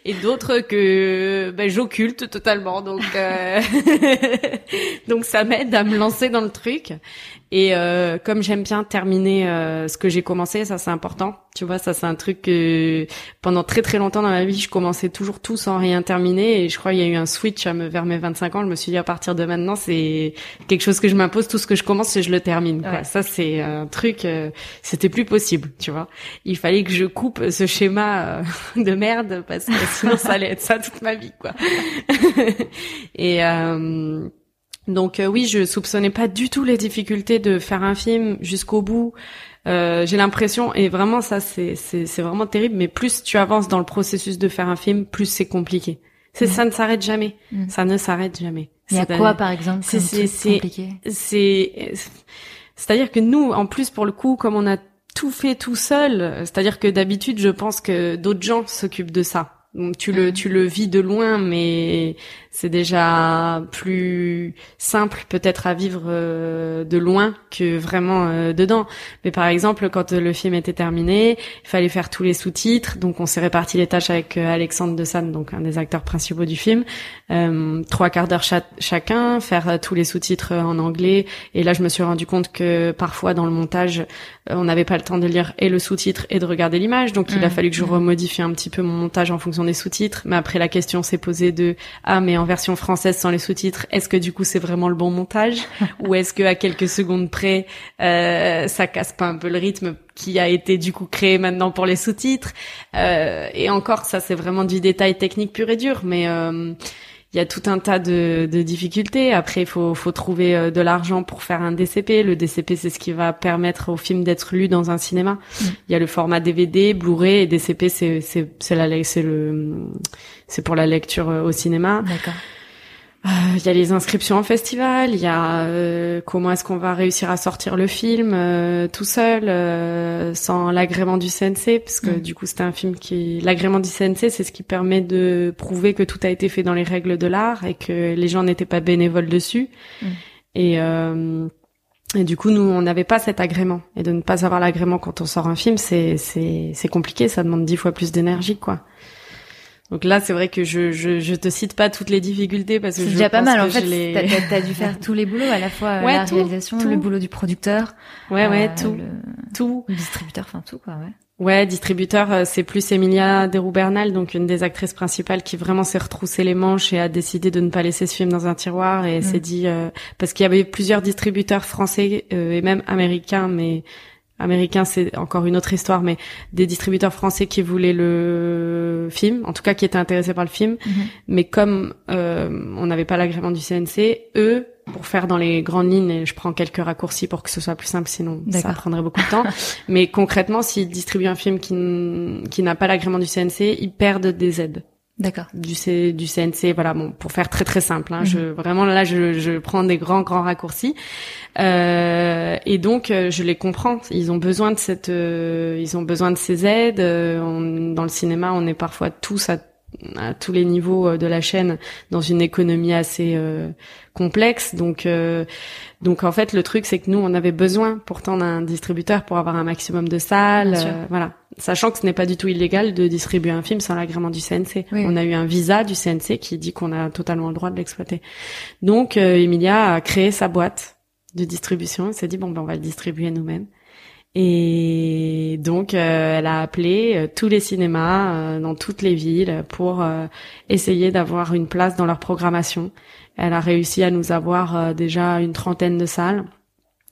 Et d'autres que, ben, j'occulte totalement. Donc, euh... donc ça m'aide à me lancer dans le truc. Et, euh, comme j'aime bien terminer, euh, ce que j'ai commencé, ça c'est important. Tu vois, ça c'est un truc que pendant très très longtemps dans ma vie, je commençais toujours tout sans rien terminer. Et je crois qu'il y a eu un switch à me, vers mes vingt-cinq ans. Je me suis dit à partir de maintenant, c'est quelque chose que je m'impose. Tout ce que je commence, je le termine. Quoi. Ouais. Ça c'est un truc, euh, c'était plus possible. Tu vois, il fallait que je coupe ce schéma euh, de merde parce que sinon ça allait être ça toute ma vie, quoi. Et euh, donc euh, oui, je soupçonnais pas du tout les difficultés de faire un film jusqu'au bout. Euh, j'ai l'impression, et vraiment ça c'est, c'est c'est vraiment terrible, mais plus tu avances dans le processus de faire un film, plus c'est compliqué. C'est mmh. ça ne s'arrête jamais. Mmh. Ça ne s'arrête jamais. Il y a quoi par exemple c'est c'est c'est, compliqué c'est c'est-à-dire que nous en plus pour le coup comme on a tout fait tout seul, c'est-à-dire que d'habitude je pense que d'autres gens s'occupent de ça. Donc tu le tu le vis de loin, mais c'est déjà plus simple peut-être à vivre euh, de loin que vraiment euh, dedans. Mais par exemple, quand le film était terminé, il fallait faire tous les sous-titres, donc on s'est réparti les tâches avec euh, Alexandre Desan, donc un des acteurs principaux du film, euh, trois quarts d'heure cha- chacun, faire euh, tous les sous-titres euh, en anglais. Et là, je me suis rendu compte que parfois dans le montage, euh, on n'avait pas le temps de lire et le sous-titre et de regarder l'image, donc mmh. il a fallu que je remodifie un petit peu mon montage en fonction des sous-titres. Mais après, la question s'est posée de ah mais en version française sans les sous-titres, est-ce que du coup c'est vraiment le bon montage ou est-ce que à quelques secondes près euh, ça casse pas un peu le rythme qui a été du coup créé maintenant pour les sous-titres euh, et encore ça c'est vraiment du détail technique pur et dur, mais euh, il y a tout un tas de, de difficultés. Après, il faut, faut trouver de l'argent pour faire un D C P. Le D C P, c'est ce qui va permettre au film d'être lu dans un cinéma. Mmh. Il y a le format D V D, Blu-ray, et D C P, c'est, c'est, c'est la, c'est le, c'est pour la lecture au cinéma. D'accord. Il euh, y a les inscriptions en festival, il y a euh, comment est-ce qu'on va réussir à sortir le film euh, tout seul euh, sans l'agrément du C N C, parce que mmh. du coup c'était un film qui l'agrément du C N C c'est ce qui permet de prouver que tout a été fait dans les règles de l'art et que les gens n'étaient pas bénévoles dessus mmh. et euh... Et du coup, nous, on n'avait pas cet agrément. Et de ne pas avoir l'agrément quand on sort un film, c'est c'est c'est compliqué. Ça demande dix fois plus d'énergie, quoi. Donc là, c'est vrai que je, je je te cite pas toutes les difficultés parce que c'est je déjà pense pas mal en fait. Les... T'as, t'as, t'as dû faire tous les boulots à la fois ouais, la tout, réalisation, tout. Le boulot du producteur, ouais euh, ouais tout, le... tout le distributeur, enfin tout quoi ouais. Ouais, distributeur, c'est plus Emilia Deroubernal, donc une des actrices principales qui vraiment s'est retroussée les manches et a décidé de ne pas laisser ce film dans un tiroir et mmh. s'est dit euh, parce qu'il y avait plusieurs distributeurs français euh, et même américains, mais américain, c'est encore une autre histoire, mais des distributeurs français qui voulaient le film, en tout cas qui étaient intéressés par le film, mmh. mais comme euh, on n'avait pas l'agrément du C N C, eux, pour faire dans les grandes lignes, et je prends quelques raccourcis pour que ce soit plus simple, sinon D'accord. ça prendrait beaucoup de temps, mais concrètement, s'ils distribuent un film qui, n- qui n'a pas l'agrément du C N C, ils perdent des aides. D'accord. Du, C, du C N C, voilà, bon, pour faire très très simple, hein, mmh. je, vraiment là, je, je prends des grands grands raccourcis, euh, et donc je les comprends. Ils ont besoin de cette, euh, ils ont besoin de ces aides. Euh, on, dans le cinéma, on est parfois tous à à tous les niveaux de la chaîne dans une économie assez euh, complexe, donc euh, donc en fait le truc c'est que nous on avait besoin pourtant d'un distributeur pour avoir un maximum de salles, euh, voilà, sachant que ce n'est pas du tout illégal de distribuer un film sans l'agrément du C N C. Oui. On a eu un visa du C N C qui dit qu'on a totalement le droit de l'exploiter. Donc euh, Emilia a créé sa boîte de distribution, elle s'est dit bon ben on va le distribuer nous-mêmes. Et donc euh, elle a appelé euh, tous les cinémas euh, dans toutes les villes pour euh, essayer d'avoir une place dans leur programmation. Elle a réussi à nous avoir euh, déjà une trentaine de salles.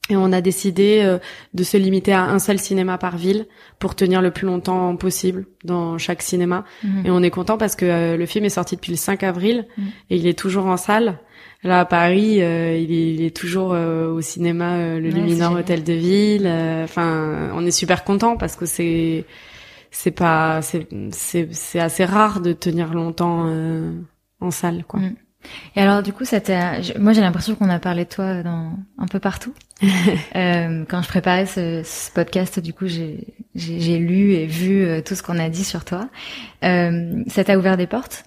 Et on a décidé euh, de se limiter à un seul cinéma par ville pour tenir le plus longtemps possible dans chaque cinéma. Mmh. Et on est content parce que euh, le film est sorti depuis le cinq avril mmh. et il est toujours en salle. Là à Paris, euh, il, est, il est toujours euh, au cinéma euh, le ouais, Luminor Hôtel de Ville. Enfin, euh, on est super content parce que c'est c'est pas c'est c'est c'est assez rare de tenir longtemps euh, en salle, quoi. Mmh. Et alors du coup, ça t'a... moi j'ai l'impression qu'on a parlé de toi dans un peu partout. euh, quand je préparais ce, ce podcast, du coup j'ai, j'ai, j'ai lu et vu tout ce qu'on a dit sur toi. Euh, ça t'a ouvert des portes,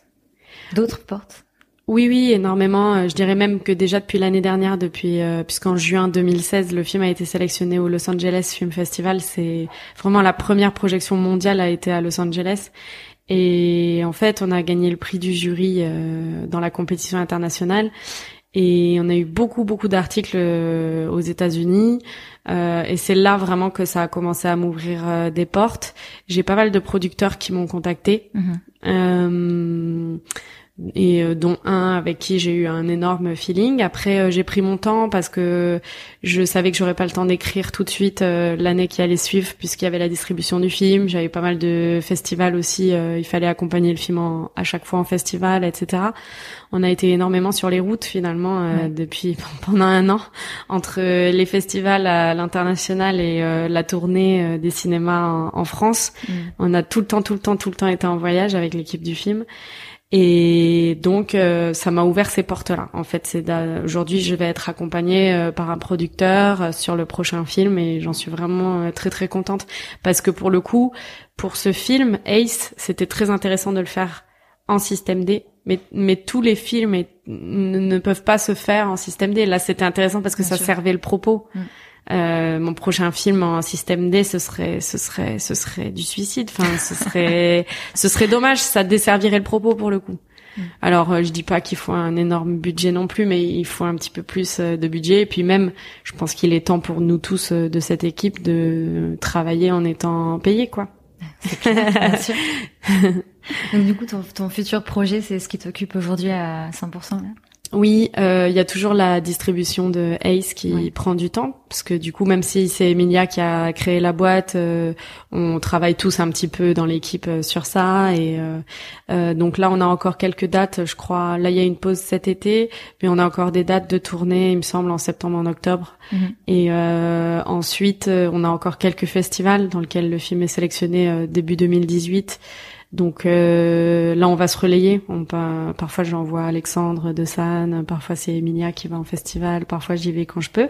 d'autres portes? Oui, oui, énormément. Je dirais même que déjà depuis l'année dernière, depuis euh, puisqu'en juin deux mille seize, le film a été sélectionné au Los Angeles Film Festival. C'est vraiment la première projection mondiale a été à Los Angeles. Et en fait, on a gagné le prix du jury euh, dans la compétition internationale. Et on a eu beaucoup, beaucoup d'articles euh, aux États-Unis. Euh, et c'est là vraiment que ça a commencé à m'ouvrir euh, des portes. J'ai pas mal de producteurs qui m'ont contactée. Mmh. Euh, et euh, dont un avec qui j'ai eu un énorme feeling. Après, euh, j'ai pris mon temps parce que je savais que j'aurais pas le temps d'écrire tout de suite euh, l'année qui allait suivre, puisqu'il y avait la distribution du film, j'avais pas mal de festivals aussi, euh, il fallait accompagner le film en, à chaque fois en festival, et cetera. On a été énormément sur les routes finalement euh, ouais. depuis pendant un an, entre les festivals à l'international et euh, la tournée euh, des cinémas en, en France. Ouais. On a tout le temps, tout le temps, tout le temps été en voyage avec l'équipe du film. Et donc, euh, ça m'a ouvert ces portes-là. En fait, c'est aujourd'hui, je vais être accompagnée euh, par un producteur euh, sur le prochain film, et j'en suis vraiment euh, très très contente parce que pour le coup, pour ce film H E I S, c'était très intéressant de le faire en système D. Mais mais tous les films et, ne, ne peuvent pas se faire en système D. Là, c'était intéressant parce que Bien ça sûr. servait le propos. Mmh. Euh, mon prochain film en système D, ce serait, ce serait, ce serait du suicide. Enfin, ce serait, ce serait dommage. Ça desservirait le propos pour le coup. Mm. Alors, euh, je dis pas qu'il faut un énorme budget non plus, mais il faut un petit peu plus euh, de budget. Et puis même, je pense qu'il est temps pour nous tous euh, de cette équipe de travailler en étant payés, quoi. C'est clair, bien sûr. Donc du coup, ton, ton futur projet, c'est ce qui t'occupe aujourd'hui à cent pour cent là? Oui, il euh, y a toujours la distribution de H E I S qui oui. prend du temps, parce que du coup, même si c'est Emilia qui a créé la boîte, euh, on travaille tous un petit peu dans l'équipe sur ça. Et euh, euh, donc là, on a encore quelques dates, je crois. Là, il y a une pause cet été, mais on a encore des dates de tournée, il me semble, en septembre, en octobre. Mm-hmm. Et euh, ensuite, on a encore quelques festivals dans lesquels le film est sélectionné euh, début deux mille dix-huit. Donc euh, là, on va se relayer. On pa... Parfois, j'envoie Alexandre Desan, parfois c'est Emilia qui va en festival, parfois j'y vais quand je peux.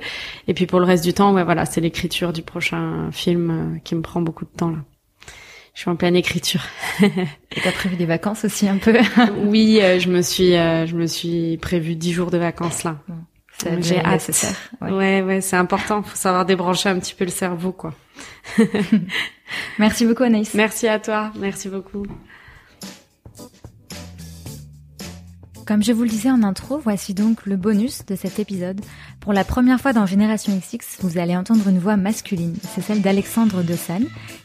Et puis pour le reste du temps, ouais, voilà, c'est l'écriture du prochain film euh, qui me prend beaucoup de temps là. Je suis en pleine écriture. Et t'as prévu des vacances aussi un peu? Oui, euh, je me suis, euh, je me suis prévu dix jours de vacances là. Ça J'ai hâte. Ouais. ouais, ouais, c'est important. Faut savoir débrancher un petit peu le cerveau, quoi. Merci beaucoup, Anaïs. Merci à toi. Merci beaucoup. Comme je vous le disais en intro, voici donc le bonus de cet épisode. Pour la première fois dans Génération X X, vous allez entendre une voix masculine. C'est celle d'Alexandre Desan,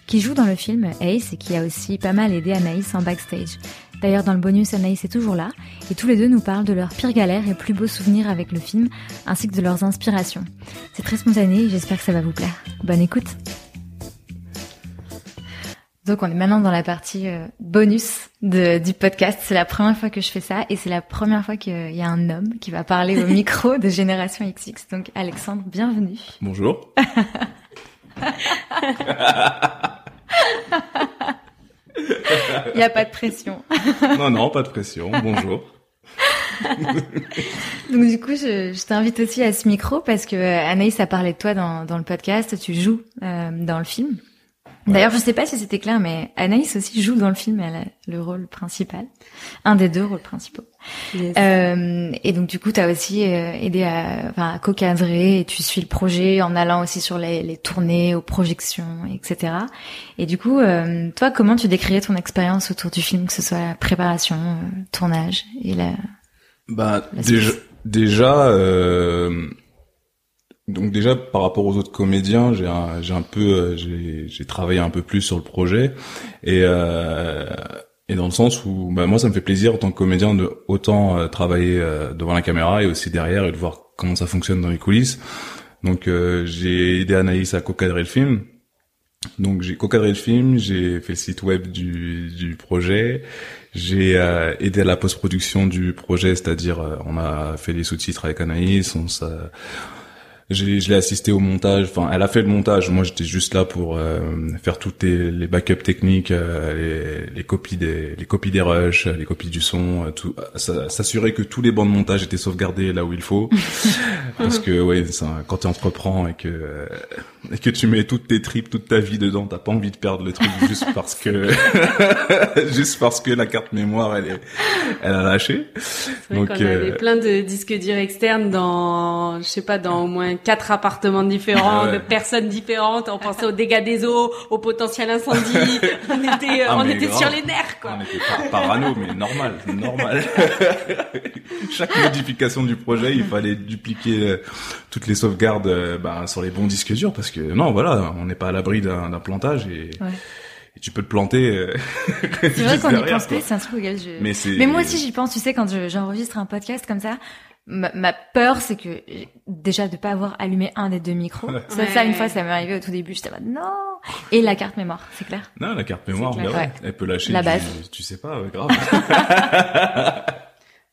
qui joue dans le film H E I S et qui a aussi pas mal aidé Anaïs en backstage. D'ailleurs, dans le bonus, Anaïs est toujours là, et tous les deux nous parlent de leurs pires galères et plus beaux souvenirs avec le film, ainsi que de leurs inspirations. C'est très spontané, et j'espère que ça va vous plaire. Bonne écoute. Donc on est maintenant dans la partie bonus de, du podcast. C'est la première fois que je fais ça et c'est la première fois qu'il y a un homme qui va parler au micro de Génération X X. Donc Alexandre, bienvenue. Bonjour. Il n'y a pas de pression. Non, non, pas de pression. Bonjour. Donc du coup, je, je t'invite aussi à ce micro parce que Anaïs a parlé de toi dans, dans le podcast. Tu joues euh, dans le film. D'ailleurs, je sais pas si c'était clair, mais Anaïs aussi joue dans le film, elle a le rôle principal, un des deux rôles principaux. Yes. Euh, et donc du coup, t'as aussi euh, aidé à, enfin, à co-cadrer, et tu suis le projet en allant aussi sur les, les tournées, aux projections, et cetera. Et du coup, euh, toi, comment tu décrirais ton expérience autour du film, que ce soit la préparation, le tournage et la... Bah la déjà, déjà euh... Donc déjà par rapport aux autres comédiens, j'ai un, j'ai un peu j'ai, j'ai travaillé un peu plus sur le projet et euh, et dans le sens où bah moi ça me fait plaisir en tant que comédien de autant travailler devant la caméra et aussi derrière et de voir comment ça fonctionne dans les coulisses. Donc euh, j'ai aidé Anaïs à co-cadrer le film. Donc j'ai co-cadré le film, j'ai fait le site web du, du projet, j'ai euh, aidé à la post-production du projet, c'est-à-dire euh, on a fait les sous-titres avec Anaïs, on ça. J'ai, je l'ai assisté au montage, enfin elle a fait le montage, moi j'étais juste là pour euh, faire toutes les, les backups techniques, euh, les, les copies des les copies des rushs, les copies du son, euh, tout, ça, s'assurer que tous les bancs de montage étaient sauvegardés là où il faut, parce que ouais ça, quand tu entreprends et que euh, et que tu mets toutes tes tripes, toute ta vie dedans, t'as pas envie de perdre le truc juste parce que juste parce que la carte mémoire elle est elle a lâché. C'est vrai. Donc qu'on euh... avait plein de disques durs externes dans je sais pas dans au moins quatre appartements différents, ouais. De personnes différentes. On pensait aux dégâts des eaux, au potentiel incendie. On était, ah, on était grave. Sur les nerfs, quoi. On était par- parano, mais normal, normal. Chaque modification du projet, il fallait dupliquer toutes les sauvegardes euh, bah, sur les bons disques durs parce que non, voilà, on n'est pas à l'abri d'un, d'un plantage et... Ouais. Tu peux te planter. C'est vrai qu'on y pense plus, c'est un truc auquel je... Mais, c'est... Mais moi aussi j'y pense, tu sais, quand je, j'enregistre un podcast comme ça, ma, ma peur c'est que, déjà de pas avoir allumé un des deux micros, ouais. ça, ça une fois ça m'est arrivé au tout début, j'étais là, non. Et la carte mémoire, c'est clair. Non, la carte mémoire, regarde, ouais. Elle peut lâcher, la base. Tu, tu sais pas, ouais, grave.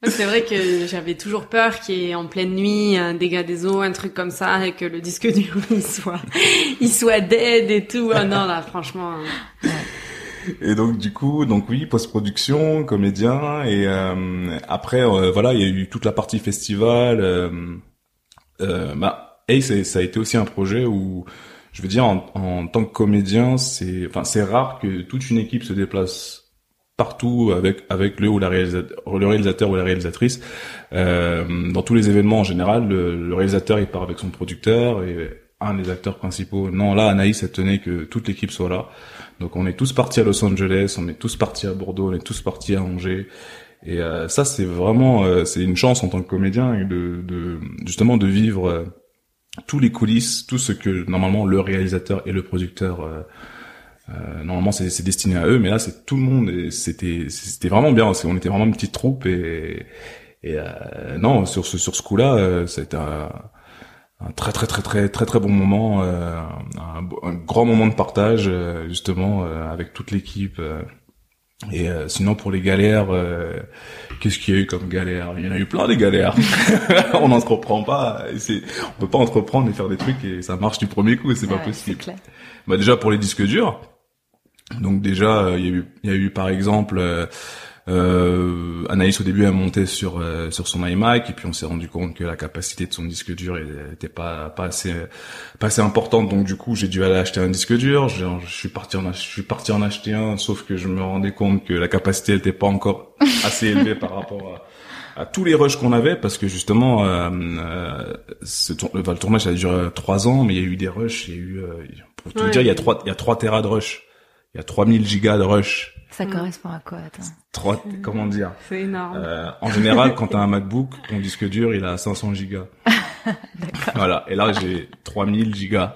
C'est vrai que j'avais toujours peur qu'il y ait en pleine nuit un dégât des eaux, un truc comme ça, et que le disque dur il soit, il soit dead et tout. Ah non là, franchement. Ouais. Et donc du coup, donc oui, post-production, comédien, et euh, après euh, voilà, il y a eu toute la partie festival. Euh, euh, bah, et c'est, ça a été aussi un projet où, je veux dire, en, en tant que comédien, c'est, enfin, c'est rare que toute une équipe se déplace partout avec avec le ou la réalisateur, le réalisateur ou la réalisatrice. Euh, dans tous les événements en général, le, le réalisateur il part avec son producteur et un des acteurs principaux. Non, là Anaïs elle tenait que toute l'équipe soit là. Donc on est tous partis à Los Angeles, on est tous partis à Bordeaux, on est tous partis à Angers. Et euh, ça c'est vraiment euh, c'est une chance en tant que comédien de de justement de vivre euh, tous les coulisses, tout ce que normalement le réalisateur et le producteur euh, Euh, normalement c'est, c'est destiné à eux, mais là c'est tout le monde et c'était c'était vraiment bien. On était vraiment une petite troupe et et euh, non sur ce sur ce coup-là euh, c'était un, un très très très très très très bon moment, euh, un, un grand moment de partage euh, justement euh, avec toute l'équipe. Euh, et euh, sinon pour les galères, euh, qu'est-ce qu'il y a eu comme galères? Il y en a eu plein des galères. On n'entreprend pas, c'est on peut pas entreprendre et faire des trucs et ça marche du premier coup, c'est ah pas ouais, possible. C'est clair. Bah déjà pour les disques durs. Donc déjà il euh, y a eu il y a eu par exemple euh, euh, Anaïs au début elle montait sur euh, sur son iMac et puis on s'est rendu compte que la capacité de son disque dur était pas pas assez pas assez importante, donc du coup j'ai dû aller acheter un disque dur. Je, je suis parti en je suis parti en acheter un, sauf que je me rendais compte que la capacité elle était pas encore assez élevée par rapport à, à tous les rushs qu'on avait, parce que justement euh, euh, ce tour, enfin, le tournage ça a duré trois ans, mais il y a eu des rushs, il y a eu euh, pour tout ouais, dire il y a trois il y a trois téras de rushs. Il y a trois mille gigas de rush. Ça correspond à quoi, attends? Trois, comment dire? C'est énorme. Euh, en général, quand t'as un MacBook, ton disque dur, il a cinq cents gigas. D'accord. Voilà. Et là, j'ai trois mille gigas.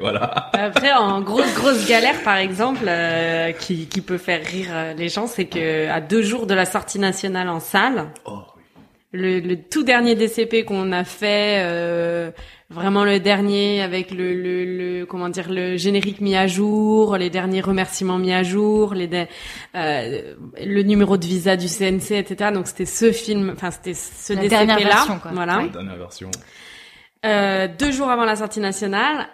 Voilà. Après, en grosse, grosse galère, par exemple, euh, qui, qui peut faire rire les gens, c'est que, à deux jours de la sortie nationale en salle, oh, oui. le, le tout dernier D C P qu'on a fait, euh, vraiment le dernier avec le, le, le comment dire le générique mis à jour, les derniers remerciements mis à jour, les de, euh, le numéro de visa du C N C, et cetera. Donc c'était ce film, enfin c'était ce D C P là, voilà. La dernière version. Euh, deux jours avant la sortie nationale.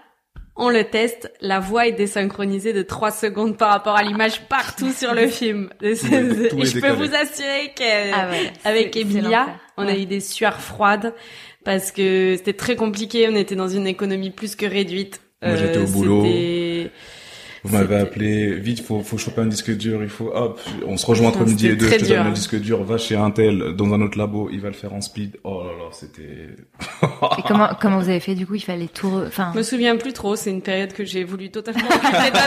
On le teste, la voix est désynchronisée de trois secondes par rapport à l'image partout sur le film. Et je peux vous assurer qu'avec Emilia, on a eu des sueurs froides parce que c'était très compliqué. On était dans une économie plus que réduite. Moi, j'étais au boulot. C'était... Vous c'était... m'avez appelé, vite, faut, faut choper un disque dur, il faut, hop, on se rejoint entre enfin, midi et deux, je te dur, donne hein. le disque dur, va chez un tel, dans un autre labo, il va le faire en speed. Oh là là, c'était... Et comment, comment vous avez fait, du coup, il fallait tout, re... enfin. Je me souviens plus trop, c'est une période que j'ai voulu totalement occuper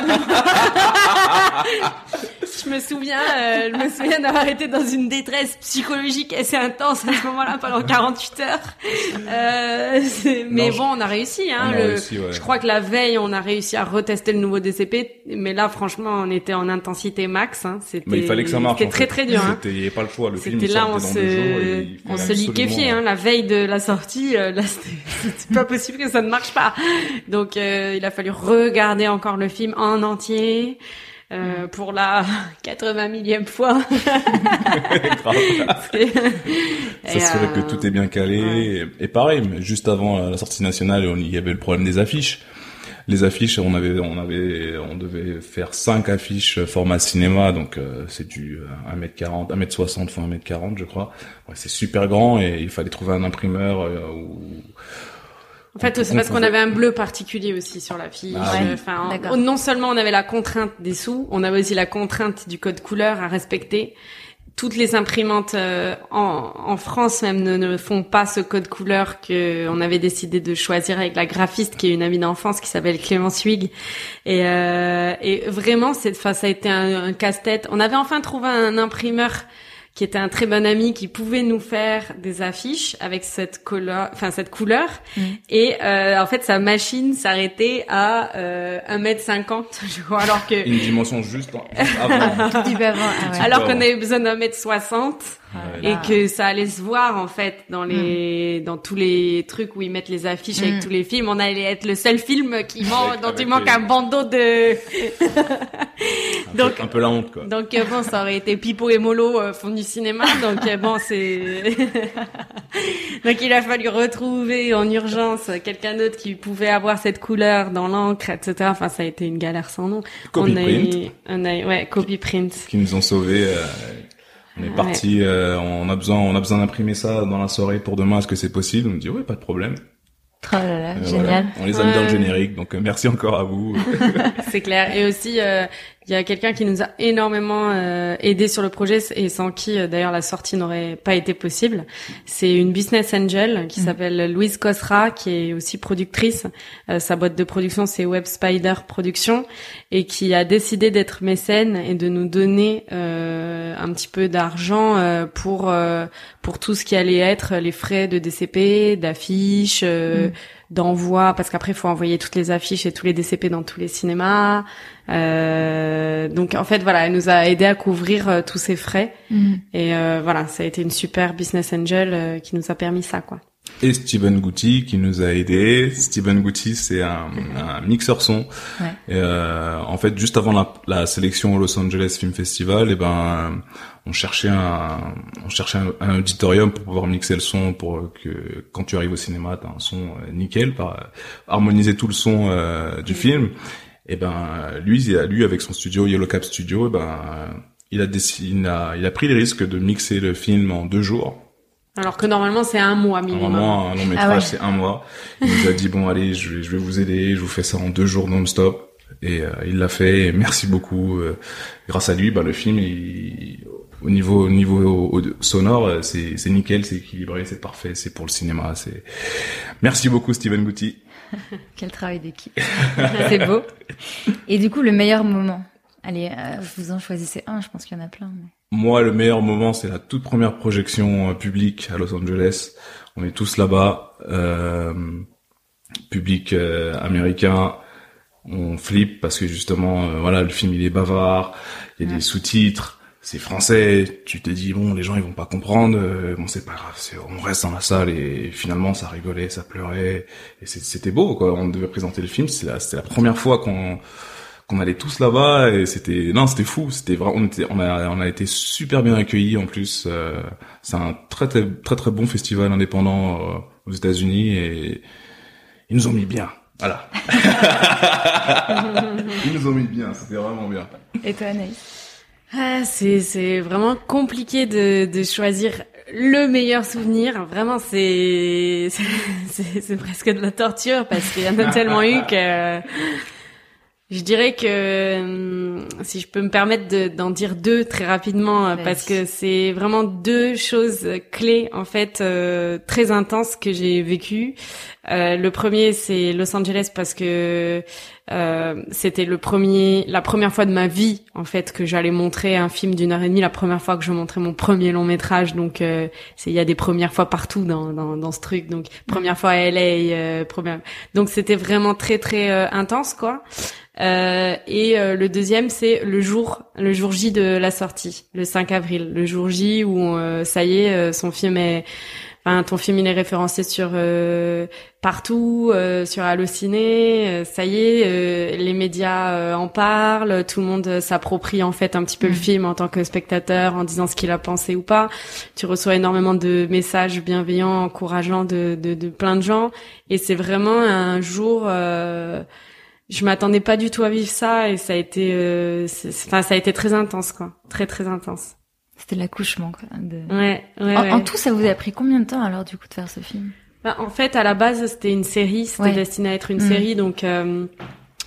Je me souviens, euh, je me souviens d'avoir été dans une détresse psychologique assez intense à ce moment-là pendant quarante-huit heures. Euh, c'est... mais non, bon, je... on a réussi, hein. On le... a réussi, ouais. Je crois que la veille, on a réussi à retester le nouveau D C P. Mais là, franchement, on était en intensité max. Hein. C'était, mais il fallait que ça marche. C'était en fait. très très dur. Hein. C'était, il n'y avait pas le choix. Le c'était film, là, on se, on se liquéfiait. Hein. La veille de la sortie, euh, là, c'était, c'était pas possible que ça ne marche pas. Donc, euh, il a fallu regarder encore le film en entier. Euh, pour la quatre-vingt millième fois. C'est... Ça se ferait euh... que tout est bien calé. Ouais. Et, et pareil, mais juste avant la sortie nationale, il y avait le problème des affiches. Les affiches, on avait, on avait, on devait faire cinq affiches format cinéma, donc euh, c'est du un mètre quarante, un mètre soixante fois un mètre quarante, je crois. Ouais, c'est super grand et il fallait trouver un imprimeur euh, ou... En fait, c'est parce qu'on avait un bleu particulier aussi sur l'affiche. Ah, oui. Enfin, on, non seulement on avait la contrainte des sous, on avait aussi la contrainte du code couleur à respecter. Toutes les imprimantes euh, en, en France même ne, ne font pas ce code couleur que on avait décidé de choisir avec la graphiste qui est une amie d'enfance qui s'appelle Clémence Wieg. Et, euh, et vraiment, c'est, enfin, ça a été un, un casse-tête. On avait enfin trouvé un imprimeur qui était un très bon ami, qui pouvait nous faire des affiches avec cette couleur, enfin cette couleur. Mmh. Et euh, en fait, sa machine s'arrêtait à euh, un mètre cinquante, je crois, alors que... Une dimension juste avant. Tout petit peu avant. Ah ouais. Alors qu'on avait besoin d'un mètre soixante. Et voilà. Que ça allait se voir en fait dans les mmh. dans tous les trucs où ils mettent les affiches mmh. avec tous les films, on allait être le seul film qui manque dont il manque les... un bandeau de un donc peu, un peu la honte quoi. Donc bon, ça aurait été Pipo et Molo euh, fond du cinéma donc bon c'est donc il a fallu retrouver en urgence quelqu'un d'autre qui pouvait avoir cette couleur dans l'encre et cetera. Enfin ça a été une galère sans nom. Copy on print. A eu, on a eu, ouais copy print qui, qui nous ont sauvés. Euh... On est parti, ouais. euh, on a besoin, on a besoin d'imprimer ça dans la soirée pour demain. Est-ce que c'est possible? On me dit oui, pas de problème. Oh là là, euh, génial. Voilà. On les a mis ouais. dans le générique, donc euh, merci encore à vous. C'est clair. Et aussi, il euh, y a quelqu'un qui nous a énormément euh, aidé sur le projet et sans qui, euh, d'ailleurs, la sortie n'aurait pas été possible. C'est une business angel qui mmh. s'appelle Louise Cossera, qui est aussi productrice. Euh, sa boîte de production, c'est Web Spider Production, et qui a décidé d'être mécène et de nous donner euh, un petit peu d'argent euh, pour euh, pour tout ce qui allait être les frais de D C P, d'affiches. Euh, mmh. d'envoi parce qu'après faut envoyer toutes les affiches et tous les D C P dans tous les cinémas euh, donc en fait voilà elle nous a aidé à couvrir euh, tous ces frais mmh. et euh, voilà ça a été une super business angel euh, qui nous a permis ça quoi. Et Steven Gouty qui nous a aidé. Steven Gouty c'est un, un mixeur son ouais. euh, en fait juste avant la, la sélection au Los Angeles Film Festival et eh ben on cherchait un on cherchait un, un auditorium pour pouvoir mixer le son pour que quand tu arrives au cinéma t'as un son nickel par harmoniser tout le son euh, du film et eh ben lui lui avec son studio Yellow Cap Studio eh ben il a, décidé, il a il a pris le risque de mixer le film en deux jours. Alors que normalement, c'est un mois minimum. Normalement, un long métrage, ah ouais. c'est un mois. Il nous a dit, bon, allez, je vais, je vais vous aider, je vous fais ça en deux jours non-stop. Et euh, il l'a fait, et merci beaucoup. Euh, grâce à lui, bah, le film, il, au niveau, au niveau au, au, sonore, c'est, c'est nickel, c'est équilibré, c'est parfait, c'est pour le cinéma. C'est... Merci beaucoup, Steven Gouty. Quel travail d'équipe. C'est beau. Et du coup, le meilleur moment. Allez, euh, vous en choisissez un, je pense qu'il y en a plein. Mais... Moi, le meilleur moment, c'est la toute première projection euh, publique à Los Angeles. On est tous là-bas, euh, public euh, américain. On flippe parce que justement, euh, voilà, le film il est bavard, il y a ouais. des sous-titres, c'est français. Tu te dis bon, les gens ils vont pas comprendre. Euh, bon, c'est pas grave, c'est, on reste dans la salle et finalement ça rigolait, ça pleurait et c'était beau quoi. On devait présenter le film, c'était la, c'était la première fois qu'on qu'on allait tous là-bas et c'était non c'était fou c'était vraiment on était on a on a été super bien accueillis en plus euh, c'est un très très très très bon festival indépendant euh, aux États-Unis et ils nous ont mis bien voilà ils nous ont mis bien c'était vraiment bien. Et toi Anaïs? Ah, c'est c'est vraiment compliqué de de choisir le meilleur souvenir, vraiment, c'est c'est, c'est presque de la torture parce qu'il y en a tellement eu que je dirais que si je peux me permettre de, d'en dire deux très rapidement, Merci. Parce que c'est vraiment deux choses clés en fait euh, très intenses que j'ai vécues. Euh, le premier, c'est Los Angeles parce que euh, c'était le premier, la première fois de ma vie en fait que j'allais montrer un film d'une heure et demie, la première fois que je montrais mon premier long métrage. Donc euh, c'est il y a des premières fois partout dans dans, dans ce truc. Donc première fois à L A, euh, première. Donc c'était vraiment très très euh, intense quoi. Euh, et euh, le deuxième, c'est le jour, le jour J de la sortie, le cinq avril, le jour J où euh, ça y est, euh, son film est, enfin ton film il est référencé sur euh, partout, euh, sur Allociné, euh, ça y est, euh, les médias euh, en parlent, tout le monde s'approprie en fait un petit peu mmh. le film en tant que spectateur en disant ce qu'il a pensé ou pas. Tu reçois énormément de messages bienveillants, encourageants de de, de plein de gens, et c'est vraiment un jour. Euh, Je m'attendais pas du tout à vivre ça et ça a été, euh, c'est, c'est, enfin ça a été très intense quoi, très très intense. C'était l'accouchement quoi. De... Ouais, ouais, en, ouais. En tout, ça vous a pris combien de temps alors du coup de faire ce film ? Bah, en fait, à la base, c'était une série, c'était ouais. destiné à être une mmh. série, donc euh,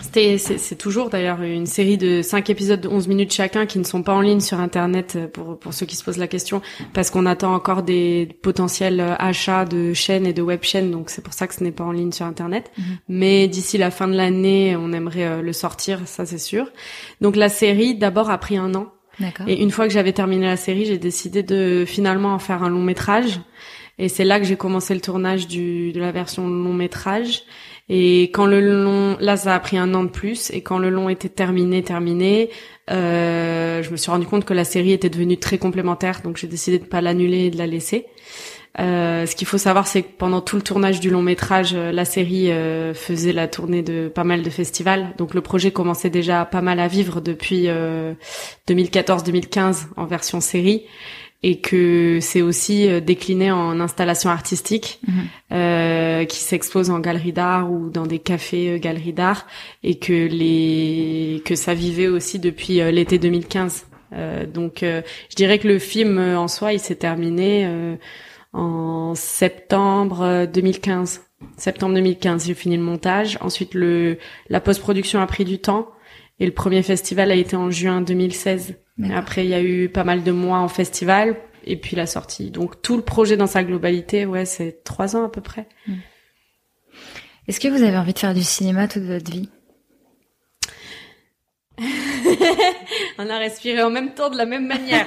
c'était, c'est, c'est toujours d'ailleurs une série de cinq épisodes de onze minutes chacun qui ne sont pas en ligne sur internet pour pour ceux qui se posent la question, parce qu'on attend encore des potentiels achats de chaînes et de web chaînes, donc c'est pour ça que ce n'est pas en ligne sur internet. Mmh. Mais d'ici la fin de l'année, on aimerait le sortir, ça c'est sûr. Donc la série d'abord a pris un an. D'accord. Et une fois que j'avais terminé la série, j'ai décidé de finalement en faire un long métrage. Et c'est là que j'ai commencé le tournage du de la version long métrage. Et quand le long, là ça a pris un an de plus, et quand le long était terminé, terminé, euh, je me suis rendu compte que la série était devenue très complémentaire, donc j'ai décidé de pas l'annuler et de la laisser. Euh, ce qu'il faut savoir, c'est que pendant tout le tournage du long métrage, la série euh, faisait la tournée de pas mal de festivals, donc le projet commençait déjà pas mal à vivre depuis euh, deux mille quatorze deux mille quinze en version série. Et que c'est aussi décliné en installation artistique, mmh. euh, qui s'expose en galerie d'art ou dans des cafés galeries d'art, et que les que ça vivait aussi depuis l'été deux mille quinze. Euh, donc, euh, je dirais que le film en soi, il s'est terminé euh, en septembre deux mille quinze. Septembre deux mille quinze, j'ai fini le montage. Ensuite, le la post-production a pris du temps, et le premier festival a été en juin deux mille seize. D'accord. Après, il y a eu pas mal de mois en festival et puis la sortie. Donc, tout le projet dans sa globalité, ouais, c'est trois ans à peu près. Mmh. Est-ce que vous avez envie de faire du cinéma toute votre vie ? On a respiré en même temps de la même manière.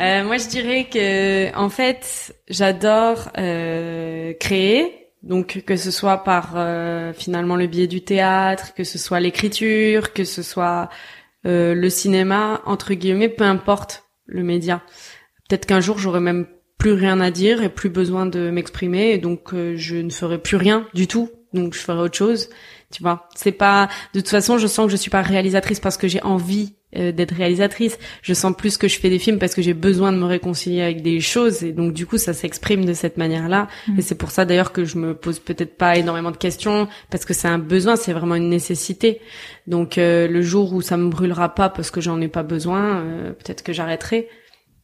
euh, moi, je dirais que, en fait, j'adore euh, créer. Donc que ce soit par euh, finalement le biais du théâtre, que ce soit l'écriture, que ce soit euh, le cinéma, entre guillemets, peu importe le média. Peut-être qu'un jour j'aurai même plus rien à dire et plus besoin de m'exprimer, et donc euh, je ne ferai plus rien du tout. Donc je ferai autre chose, tu vois. C'est pas, de toute façon, je sens que je suis pas réalisatrice parce que j'ai envie euh, d'être réalisatrice. Je sens plus que je fais des films parce que j'ai besoin de me réconcilier avec des choses, et donc du coup ça s'exprime de cette manière-là. Mmh. Et c'est pour ça d'ailleurs que je me pose peut-être pas énormément de questions, parce que c'est un besoin, c'est vraiment une nécessité. Donc euh, le jour où ça me brûlera pas parce que j'en ai pas besoin, euh, peut-être que j'arrêterai.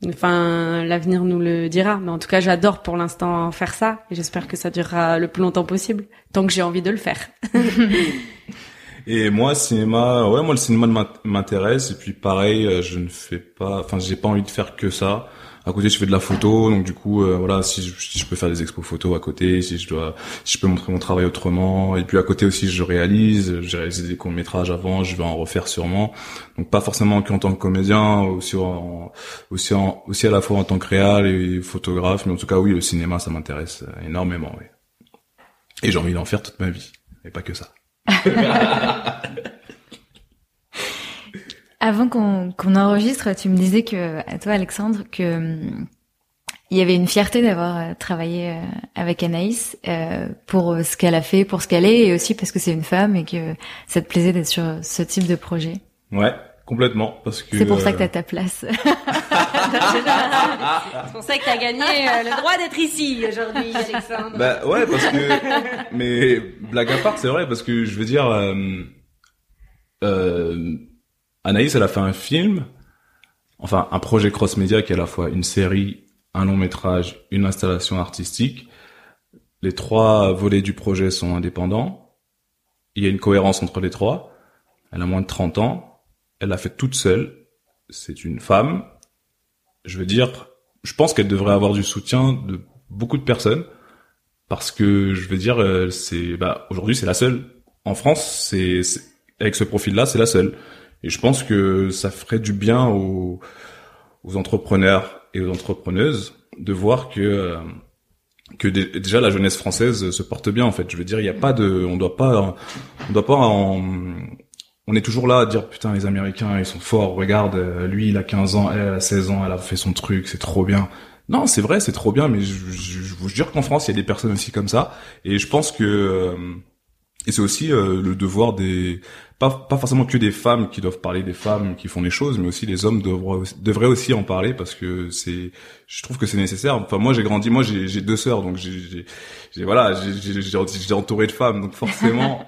Enfin, l'avenir nous le dira, mais en tout cas, j'adore pour l'instant faire ça, et j'espère que ça durera le plus longtemps possible, tant que j'ai envie de le faire. Et moi, cinéma, ouais, moi le cinéma m'intéresse, et puis pareil, je ne fais pas, enfin, j'ai pas envie de faire que ça. À côté, je fais de la photo, donc du coup, euh, voilà, si je, si je peux faire des expos photos à côté, si je dois, si je peux montrer mon travail autrement, et puis à côté aussi, je réalise, j'ai réalisé des courts-métrages avant, je vais en refaire sûrement, donc pas forcément qu'en tant que comédien, aussi en, aussi en, aussi à la fois en tant que réal et photographe, mais en tout cas, oui, le cinéma, ça m'intéresse énormément, oui. Et j'ai envie d'en faire toute ma vie, et pas que ça. Avant qu'on, qu'on enregistre, tu me disais que, à toi Alexandre, que hum, il y avait une fierté d'avoir travaillé avec Anaïs euh, pour ce qu'elle a fait, pour ce qu'elle est, et aussi parce que c'est une femme et que ça te plaisait d'être sur ce type de projet. Ouais, complètement, parce que c'est pour euh... ça que t'as ta place. C'est pour ça que t'as gagné le droit d'être ici aujourd'hui, Alexandre. Bah ouais, parce que mais blague à part, c'est vrai, parce que je veux dire. Euh... euh... Anaïs, elle a fait un film enfin un projet cross-média qui est à la fois une série, un long métrage, une installation artistique. Les trois volets du projet sont indépendants. Il y a une cohérence entre les trois. Elle a moins de trente ans. Elle l'a fait toute seule. C'est une femme. Je veux dire, je pense qu'elle devrait avoir du soutien de beaucoup de personnes. Parce que, je veux dire, c'est, bah, aujourd'hui, c'est la seule. En France, c'est, c'est avec ce profil-là, c'est la seule. Et je pense que ça ferait du bien aux, aux entrepreneurs et aux entrepreneuses de voir que, que d- déjà la jeunesse française se porte bien, en fait. Je veux dire, il n'y a pas de, on doit pas, on doit pas en, on est toujours là à dire, putain, les Américains, ils sont forts, regarde, lui, il a quinze ans, elle, elle a seize ans, elle a fait son truc, c'est trop bien. Non, c'est vrai, c'est trop bien, mais je, je, je vous jure qu'en France, il y a des personnes aussi comme ça. Et je pense que... Euh, et c'est aussi euh, le devoir des... Pas, pas forcément que des femmes qui doivent parler des femmes qui font les choses, mais aussi les hommes devraient, devraient aussi en parler, parce que c'est... Je trouve que c'est nécessaire. Enfin, moi, j'ai grandi... Moi, j'ai, j'ai deux sœurs, donc j'ai... j'ai, j'ai voilà, j'ai, j'ai, j'ai, j'ai entouré de femmes, donc forcément...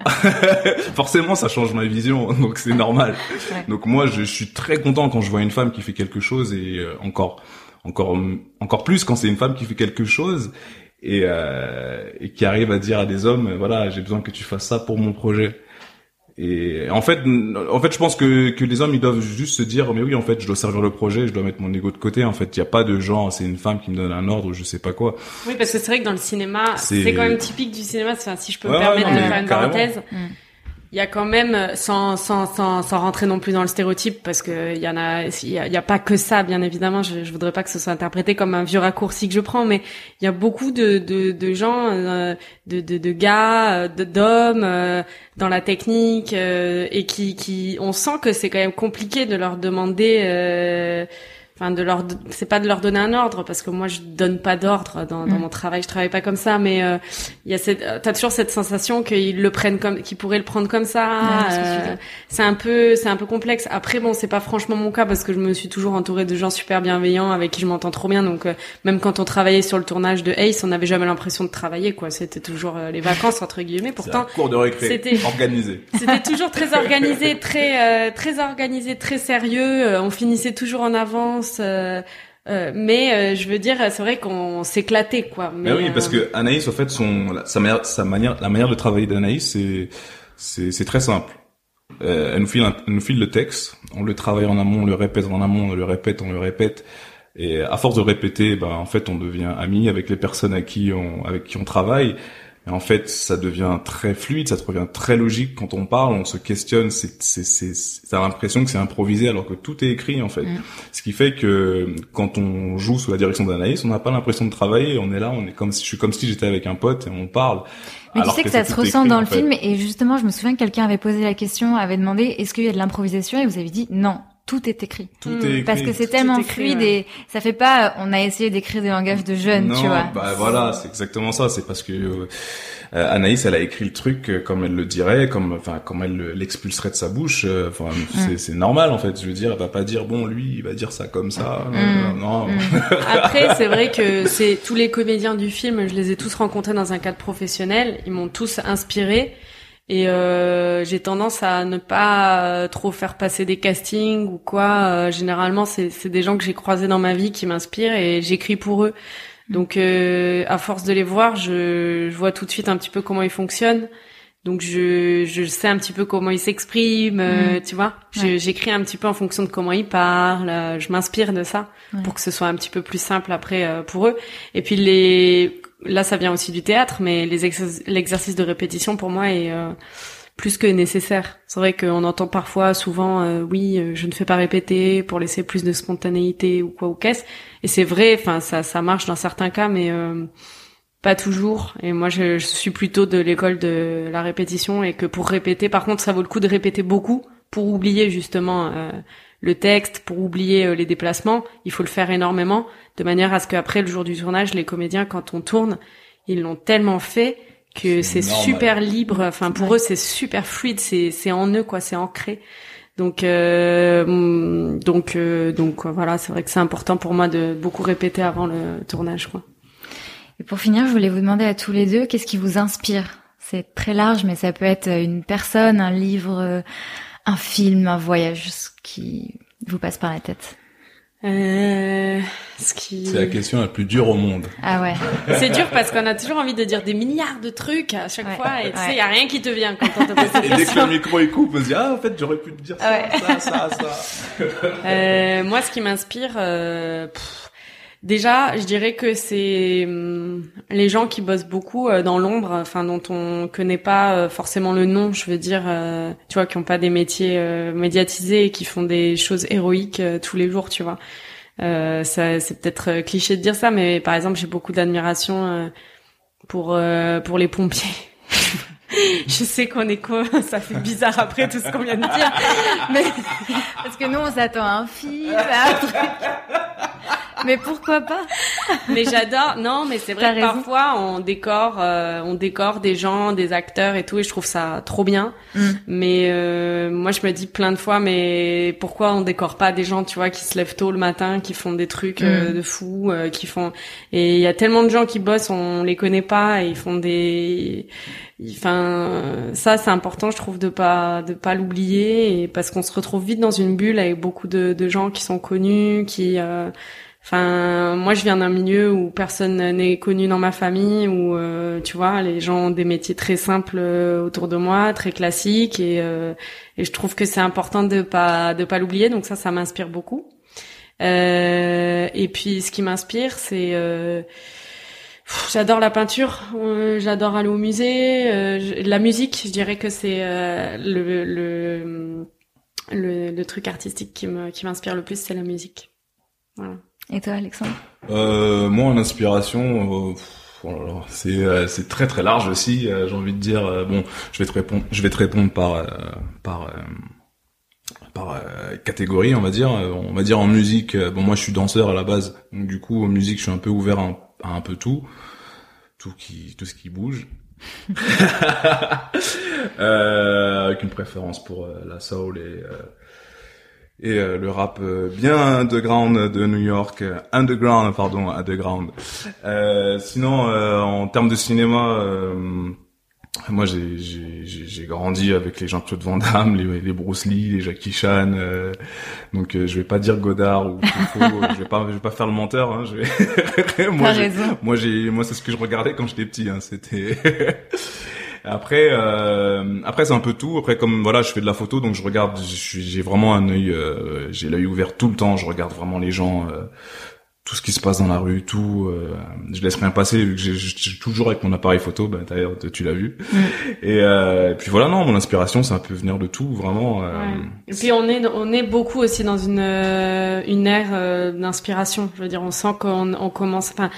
forcément, ça change ma vision, donc c'est normal. Ouais. Donc moi, je, je suis très content quand je vois une femme qui fait quelque chose, et euh, encore... encore encore plus quand c'est une femme qui fait quelque chose et, euh, et qui arrive à dire à des hommes, voilà, j'ai besoin que tu fasses ça pour mon projet. Et en fait, en fait, je pense que que les hommes, ils doivent juste se dire, mais oui, en fait, je dois servir le projet, je dois mettre mon ego de côté. En fait, il y a pas de genre, c'est une femme qui me donne un ordre, je sais pas quoi. Oui, parce que c'est vrai que dans le cinéma, c'est, c'est quand même typique du cinéma. Enfin, si je peux ouais, me permettre non, de faire une carrément. Parenthèse. Mmh. Il y a quand même, sans sans sans sans rentrer non plus dans le stéréotype, parce que il y en a, il y a, il y a pas que ça, bien évidemment. Je je voudrais pas que ce soit interprété comme un vieux raccourci que je prends, mais il y a beaucoup de de de gens, euh, de de de gars, de, d'hommes euh, dans la technique euh, et qui qui on sent que c'est quand même compliqué de leur demander. Euh, Enfin, de leur, c'est pas de leur donner un ordre, parce que moi je donne pas d'ordre dans, dans mmh. mon travail, je travaille pas comme ça, mais il euh, y a cette, t'as toujours cette sensation qu'ils le prennent comme, qu'ils pourraient le prendre comme ça. Ouais, euh, c'est un peu, c'est un peu complexe. Après bon, c'est pas franchement mon cas, parce que je me suis toujours entourée de gens super bienveillants avec qui je m'entends trop bien. Donc euh, même quand on travaillait sur le tournage de H E I S, on n'avait jamais l'impression de travailler, quoi. C'était toujours euh, les vacances entre guillemets. Pourtant, cours de récré, c'était organisé. C'était toujours très organisé, très, euh, très organisé, très sérieux. Euh, on finissait toujours en avance. Euh, euh, mais euh, je veux dire, c'est vrai qu'on s'éclatait, quoi. Mais, mais oui, parce que Anaïs, en fait, son sa manière, sa manière, la manière de travailler d'Anaïs, c'est c'est, c'est très simple. Euh, elle nous file, un, elle nous file le texte, on le travaille en amont, on le répète en amont, on le répète, on le répète, et à force de répéter, ben en fait, on devient ami avec les personnes à qui on, avec qui on travaille. Et en fait, ça devient très fluide, ça devient très logique quand on parle, on se questionne, c'est, c'est, c'est, c'est, t'as l'impression que c'est improvisé alors que tout est écrit, en fait. Mmh. Ce qui fait que quand on joue sous la direction d'Anaïs, on n'a pas l'impression de travailler, on est là, on est comme si, je suis comme si j'étais avec un pote et on parle. Mais tu sais que, que ça se ressent écrit, dans le fait. Film, et justement, je me souviens que quelqu'un avait posé la question, avait demandé, est-ce qu'il y a de l'improvisation? Et vous avez dit non. Tout est écrit. Tout mmh. est écrit. Parce que c'est tout tellement écrit, fluide ouais. et ça fait pas, on a essayé d'écrire des langages de jeunes, tu vois. Bah c'est... voilà, c'est exactement ça. C'est parce que euh, Anaïs, elle a écrit le truc comme elle le dirait, comme, enfin, comme elle l'expulserait de sa bouche. Enfin, mmh. c'est, c'est normal, en fait. Je veux dire, elle va pas dire, bon, lui, il va dire ça comme ça. Mmh. Non, non. Mmh. Après, c'est vrai que c'est tous les comédiens du film, je les ai tous rencontrés dans un cadre professionnel. Ils m'ont tous inspirée. Et euh, j'ai tendance à ne pas trop faire passer des castings ou quoi. Euh, généralement, c'est, c'est des gens que j'ai croisés dans ma vie qui m'inspirent et j'écris pour eux. Donc, euh, à force de les voir, je, je vois tout de suite un petit peu comment ils fonctionnent. Donc, je, je sais un petit peu comment ils s'expriment, euh, mmh. tu vois. Je, ouais. J'écris un petit peu en fonction de comment ils parlent. Je m'inspire de ça ouais. pour que ce soit un petit peu plus simple après euh, pour eux. Et puis, les... Là, ça vient aussi du théâtre, mais les exer- l'exercice de répétition, pour moi, est euh, plus que nécessaire. C'est vrai qu'on entend parfois, souvent, euh, oui, euh, je ne fais pas répéter pour laisser plus de spontanéité ou quoi ou qu'est-ce. Et c'est vrai, enfin, ça, ça marche dans certains cas, mais euh, pas toujours. Et moi, je, je suis plutôt de l'école de la répétition et que pour répéter, par contre, ça vaut le coup de répéter beaucoup pour oublier justement... Euh, le texte, pour oublier les déplacements, il faut le faire énormément, de manière à ce qu'après, le jour du tournage, les comédiens, quand on tourne, ils l'ont tellement fait que c'est, c'est super libre. Enfin, pour ouais. eux, c'est super fluide, c'est, c'est en eux, quoi, c'est ancré. Donc, euh, donc, euh, donc, voilà, c'est vrai que c'est important pour moi de beaucoup répéter avant le tournage, quoi. Et pour finir, je voulais vous demander à tous les deux, qu'est-ce qui vous inspire? C'est très large, mais ça peut être une personne, un livre... un film, un voyage, ce qui vous passe par la tête. Euh, ce qui... C'est la question la plus dure au monde. Ah ouais. C'est dur parce qu'on a toujours envie de dire des milliards de trucs à chaque ouais. fois et tu sais, il ouais. n'y a rien qui te vient quand on te pose cette question. Et dès que le micro est coupé, on se dit « Ah, en fait, j'aurais pu te dire ça, ouais. ça, ça, ça. Euh, » Moi, ce qui m'inspire... Euh, pff, déjà, je dirais que c'est euh, les gens qui bossent beaucoup euh, dans l'ombre, enfin dont on connaît pas euh, forcément le nom, je veux dire, euh, tu vois, qui ont pas des métiers euh, médiatisés et qui font des choses héroïques euh, tous les jours, tu vois. Euh, ça, c'est peut-être euh, cliché de dire ça, mais par exemple, j'ai beaucoup d'admiration euh, pour euh, pour les pompiers. Je sais qu'on est quoi, ça fait bizarre après tout ce qu'on vient de dire, mais parce que nous on s'attend à un film, à un truc. Mais pourquoi pas? Mais j'adore. Non, mais c'est vrai que parfois on décore, euh, on décore des gens, des acteurs et tout, et je trouve ça trop bien. Mm. Mais euh, moi, je me dis plein de fois, mais pourquoi on décore pas des gens, tu vois, qui se lèvent tôt le matin, qui font des trucs euh, de fous, euh, qui font. Et il y a tellement de gens qui bossent, on les connaît pas, et ils font des. Enfin, ça, c'est important, je trouve, de pas de pas l'oublier, et parce qu'on se retrouve vite dans une bulle avec beaucoup de, de gens qui sont connus, qui. Euh... Enfin, moi, je viens d'un milieu où personne n'est connu dans ma famille, où, euh, tu vois, les gens ont des métiers très simples autour de moi, très classiques, et, euh, et je trouve que c'est important de pas de pas l'oublier. Donc ça, ça m'inspire beaucoup. Euh, et puis, ce qui m'inspire, c'est euh, pff, j'adore la peinture, euh, j'adore aller au musée, euh, la musique. Je dirais que c'est euh, le, le le le truc artistique qui me qui m'inspire le plus, c'est la musique. Voilà. Et toi, Alexandre? Euh, moi, en inspiration, euh, pff, oh là là, c'est euh, c'est très très large aussi. Euh, j'ai envie de dire, euh, bon, je vais te répondre, je vais te répondre par euh, par euh, par euh, catégorie, on va dire. Euh, on va dire en musique. Euh, bon, moi, je suis danseur à la base, donc du coup, en musique, je suis un peu ouvert à un, à un peu tout, tout qui tout ce qui bouge. euh, avec une préférence pour euh, la soul et euh, et euh, le rap euh, bien underground de New York, euh, underground pardon, underground. Euh, sinon, euh, en termes de cinéma, euh, moi j'ai, j'ai j'ai grandi avec les Jean-Claude Van Damme, les, les Bruce Lee, les Jackie Chan. Euh, donc euh, je vais pas dire Godard ou Truffaut, je vais pas je vais pas faire le menteur. Hein, je vais... moi, j'ai, moi j'ai moi c'est ce que je regardais quand j'étais petit. Hein, c'était Après, euh, après c'est un peu tout. Après, comme voilà, je fais de la photo, donc je regarde. Je, j'ai vraiment un œil, euh, j'ai l'œil ouvert tout le temps. Je regarde vraiment les gens, euh, tout ce qui se passe dans la rue, tout. Euh, je laisse rien passer. Vu que j'ai, j'ai toujours avec mon appareil photo. Ben d'ailleurs, tu l'as vu. Et, euh, et puis voilà, non, mon inspiration, ça peut venir de tout, vraiment. Euh, ouais. Et puis on est, on est beaucoup aussi dans une une ère euh, d'inspiration. Je veux dire, on sent qu'on on commence. Enfin,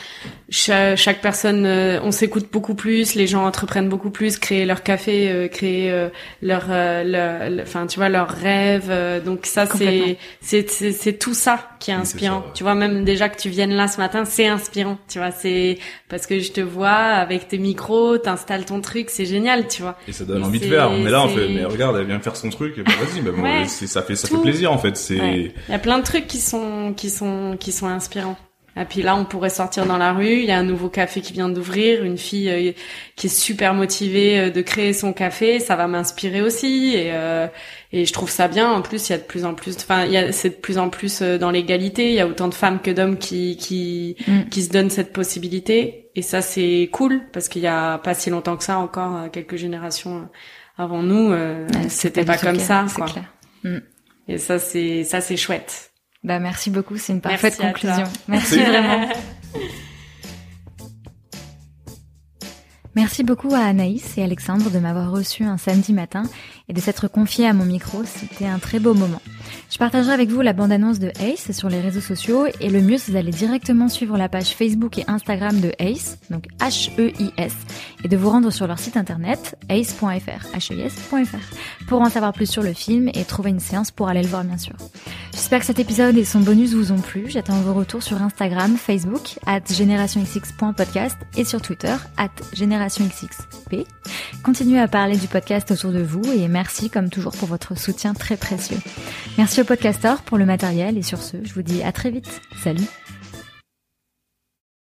Chaque, chaque personne, euh, on s'écoute beaucoup plus, les gens entreprennent beaucoup plus, créer leur café, euh, créer euh, leur, enfin euh, tu vois leurs rêves. Euh, donc ça c'est, c'est c'est c'est tout ça qui est inspirant. Ça, ouais. Tu vois, même déjà que tu viennes là ce matin, c'est inspirant. Tu vois, c'est parce que je te vois avec tes micros, t'installes ton truc, c'est génial, tu vois. Et ça donne et envie de faire. On est là, on fait, mais regarde, elle vient faire son truc. Et ben vas-y, ben, ouais, bon, c'est, ça fait ça tout. Fait plaisir en fait. C'est. Ouais. Il y a plein de trucs qui sont qui sont qui sont inspirants. Et puis là, on pourrait sortir dans la rue. Il y a un nouveau café qui vient d'ouvrir, une fille euh, qui est super motivée euh, de créer son café. Ça va m'inspirer aussi, et, euh, et je trouve ça bien. En plus, il y a de plus en plus, enfin, il y a c'est de plus en plus euh, dans l'égalité. Il y a autant de femmes que d'hommes qui qui mm. qui se donnent cette possibilité, et ça c'est cool parce qu'il y a pas si longtemps que ça encore quelques générations avant nous, euh, ah, c'était pas comme clair, ça, c'est quoi. Clair. Mm. Et ça c'est ça c'est chouette. Bah, merci beaucoup, c'est une parfaite merci conclusion. Merci, merci vraiment. Merci beaucoup à Anaïs et Alexandre de m'avoir reçu un samedi matin et de s'être confié à mon micro, c'était un très beau moment. Je partagerai avec vous la bande-annonce de H E I S sur les réseaux sociaux, et le mieux c'est d'aller directement suivre la page Facebook et Instagram de H E I S, donc H E I S, et de vous rendre sur leur site internet H E I S point F R pour en savoir plus sur le film et trouver une séance pour aller le voir bien sûr. J'espère que cet épisode et son bonus vous ont plu, j'attends vos retours sur Instagram, Facebook, at génération x x point podcast et sur Twitter, at génération x x. X X P. Continuez à parler du podcast autour de vous, et merci comme toujours pour votre soutien très précieux. Merci au Podcastore pour le matériel, et sur ce, je vous dis à très vite. Salut!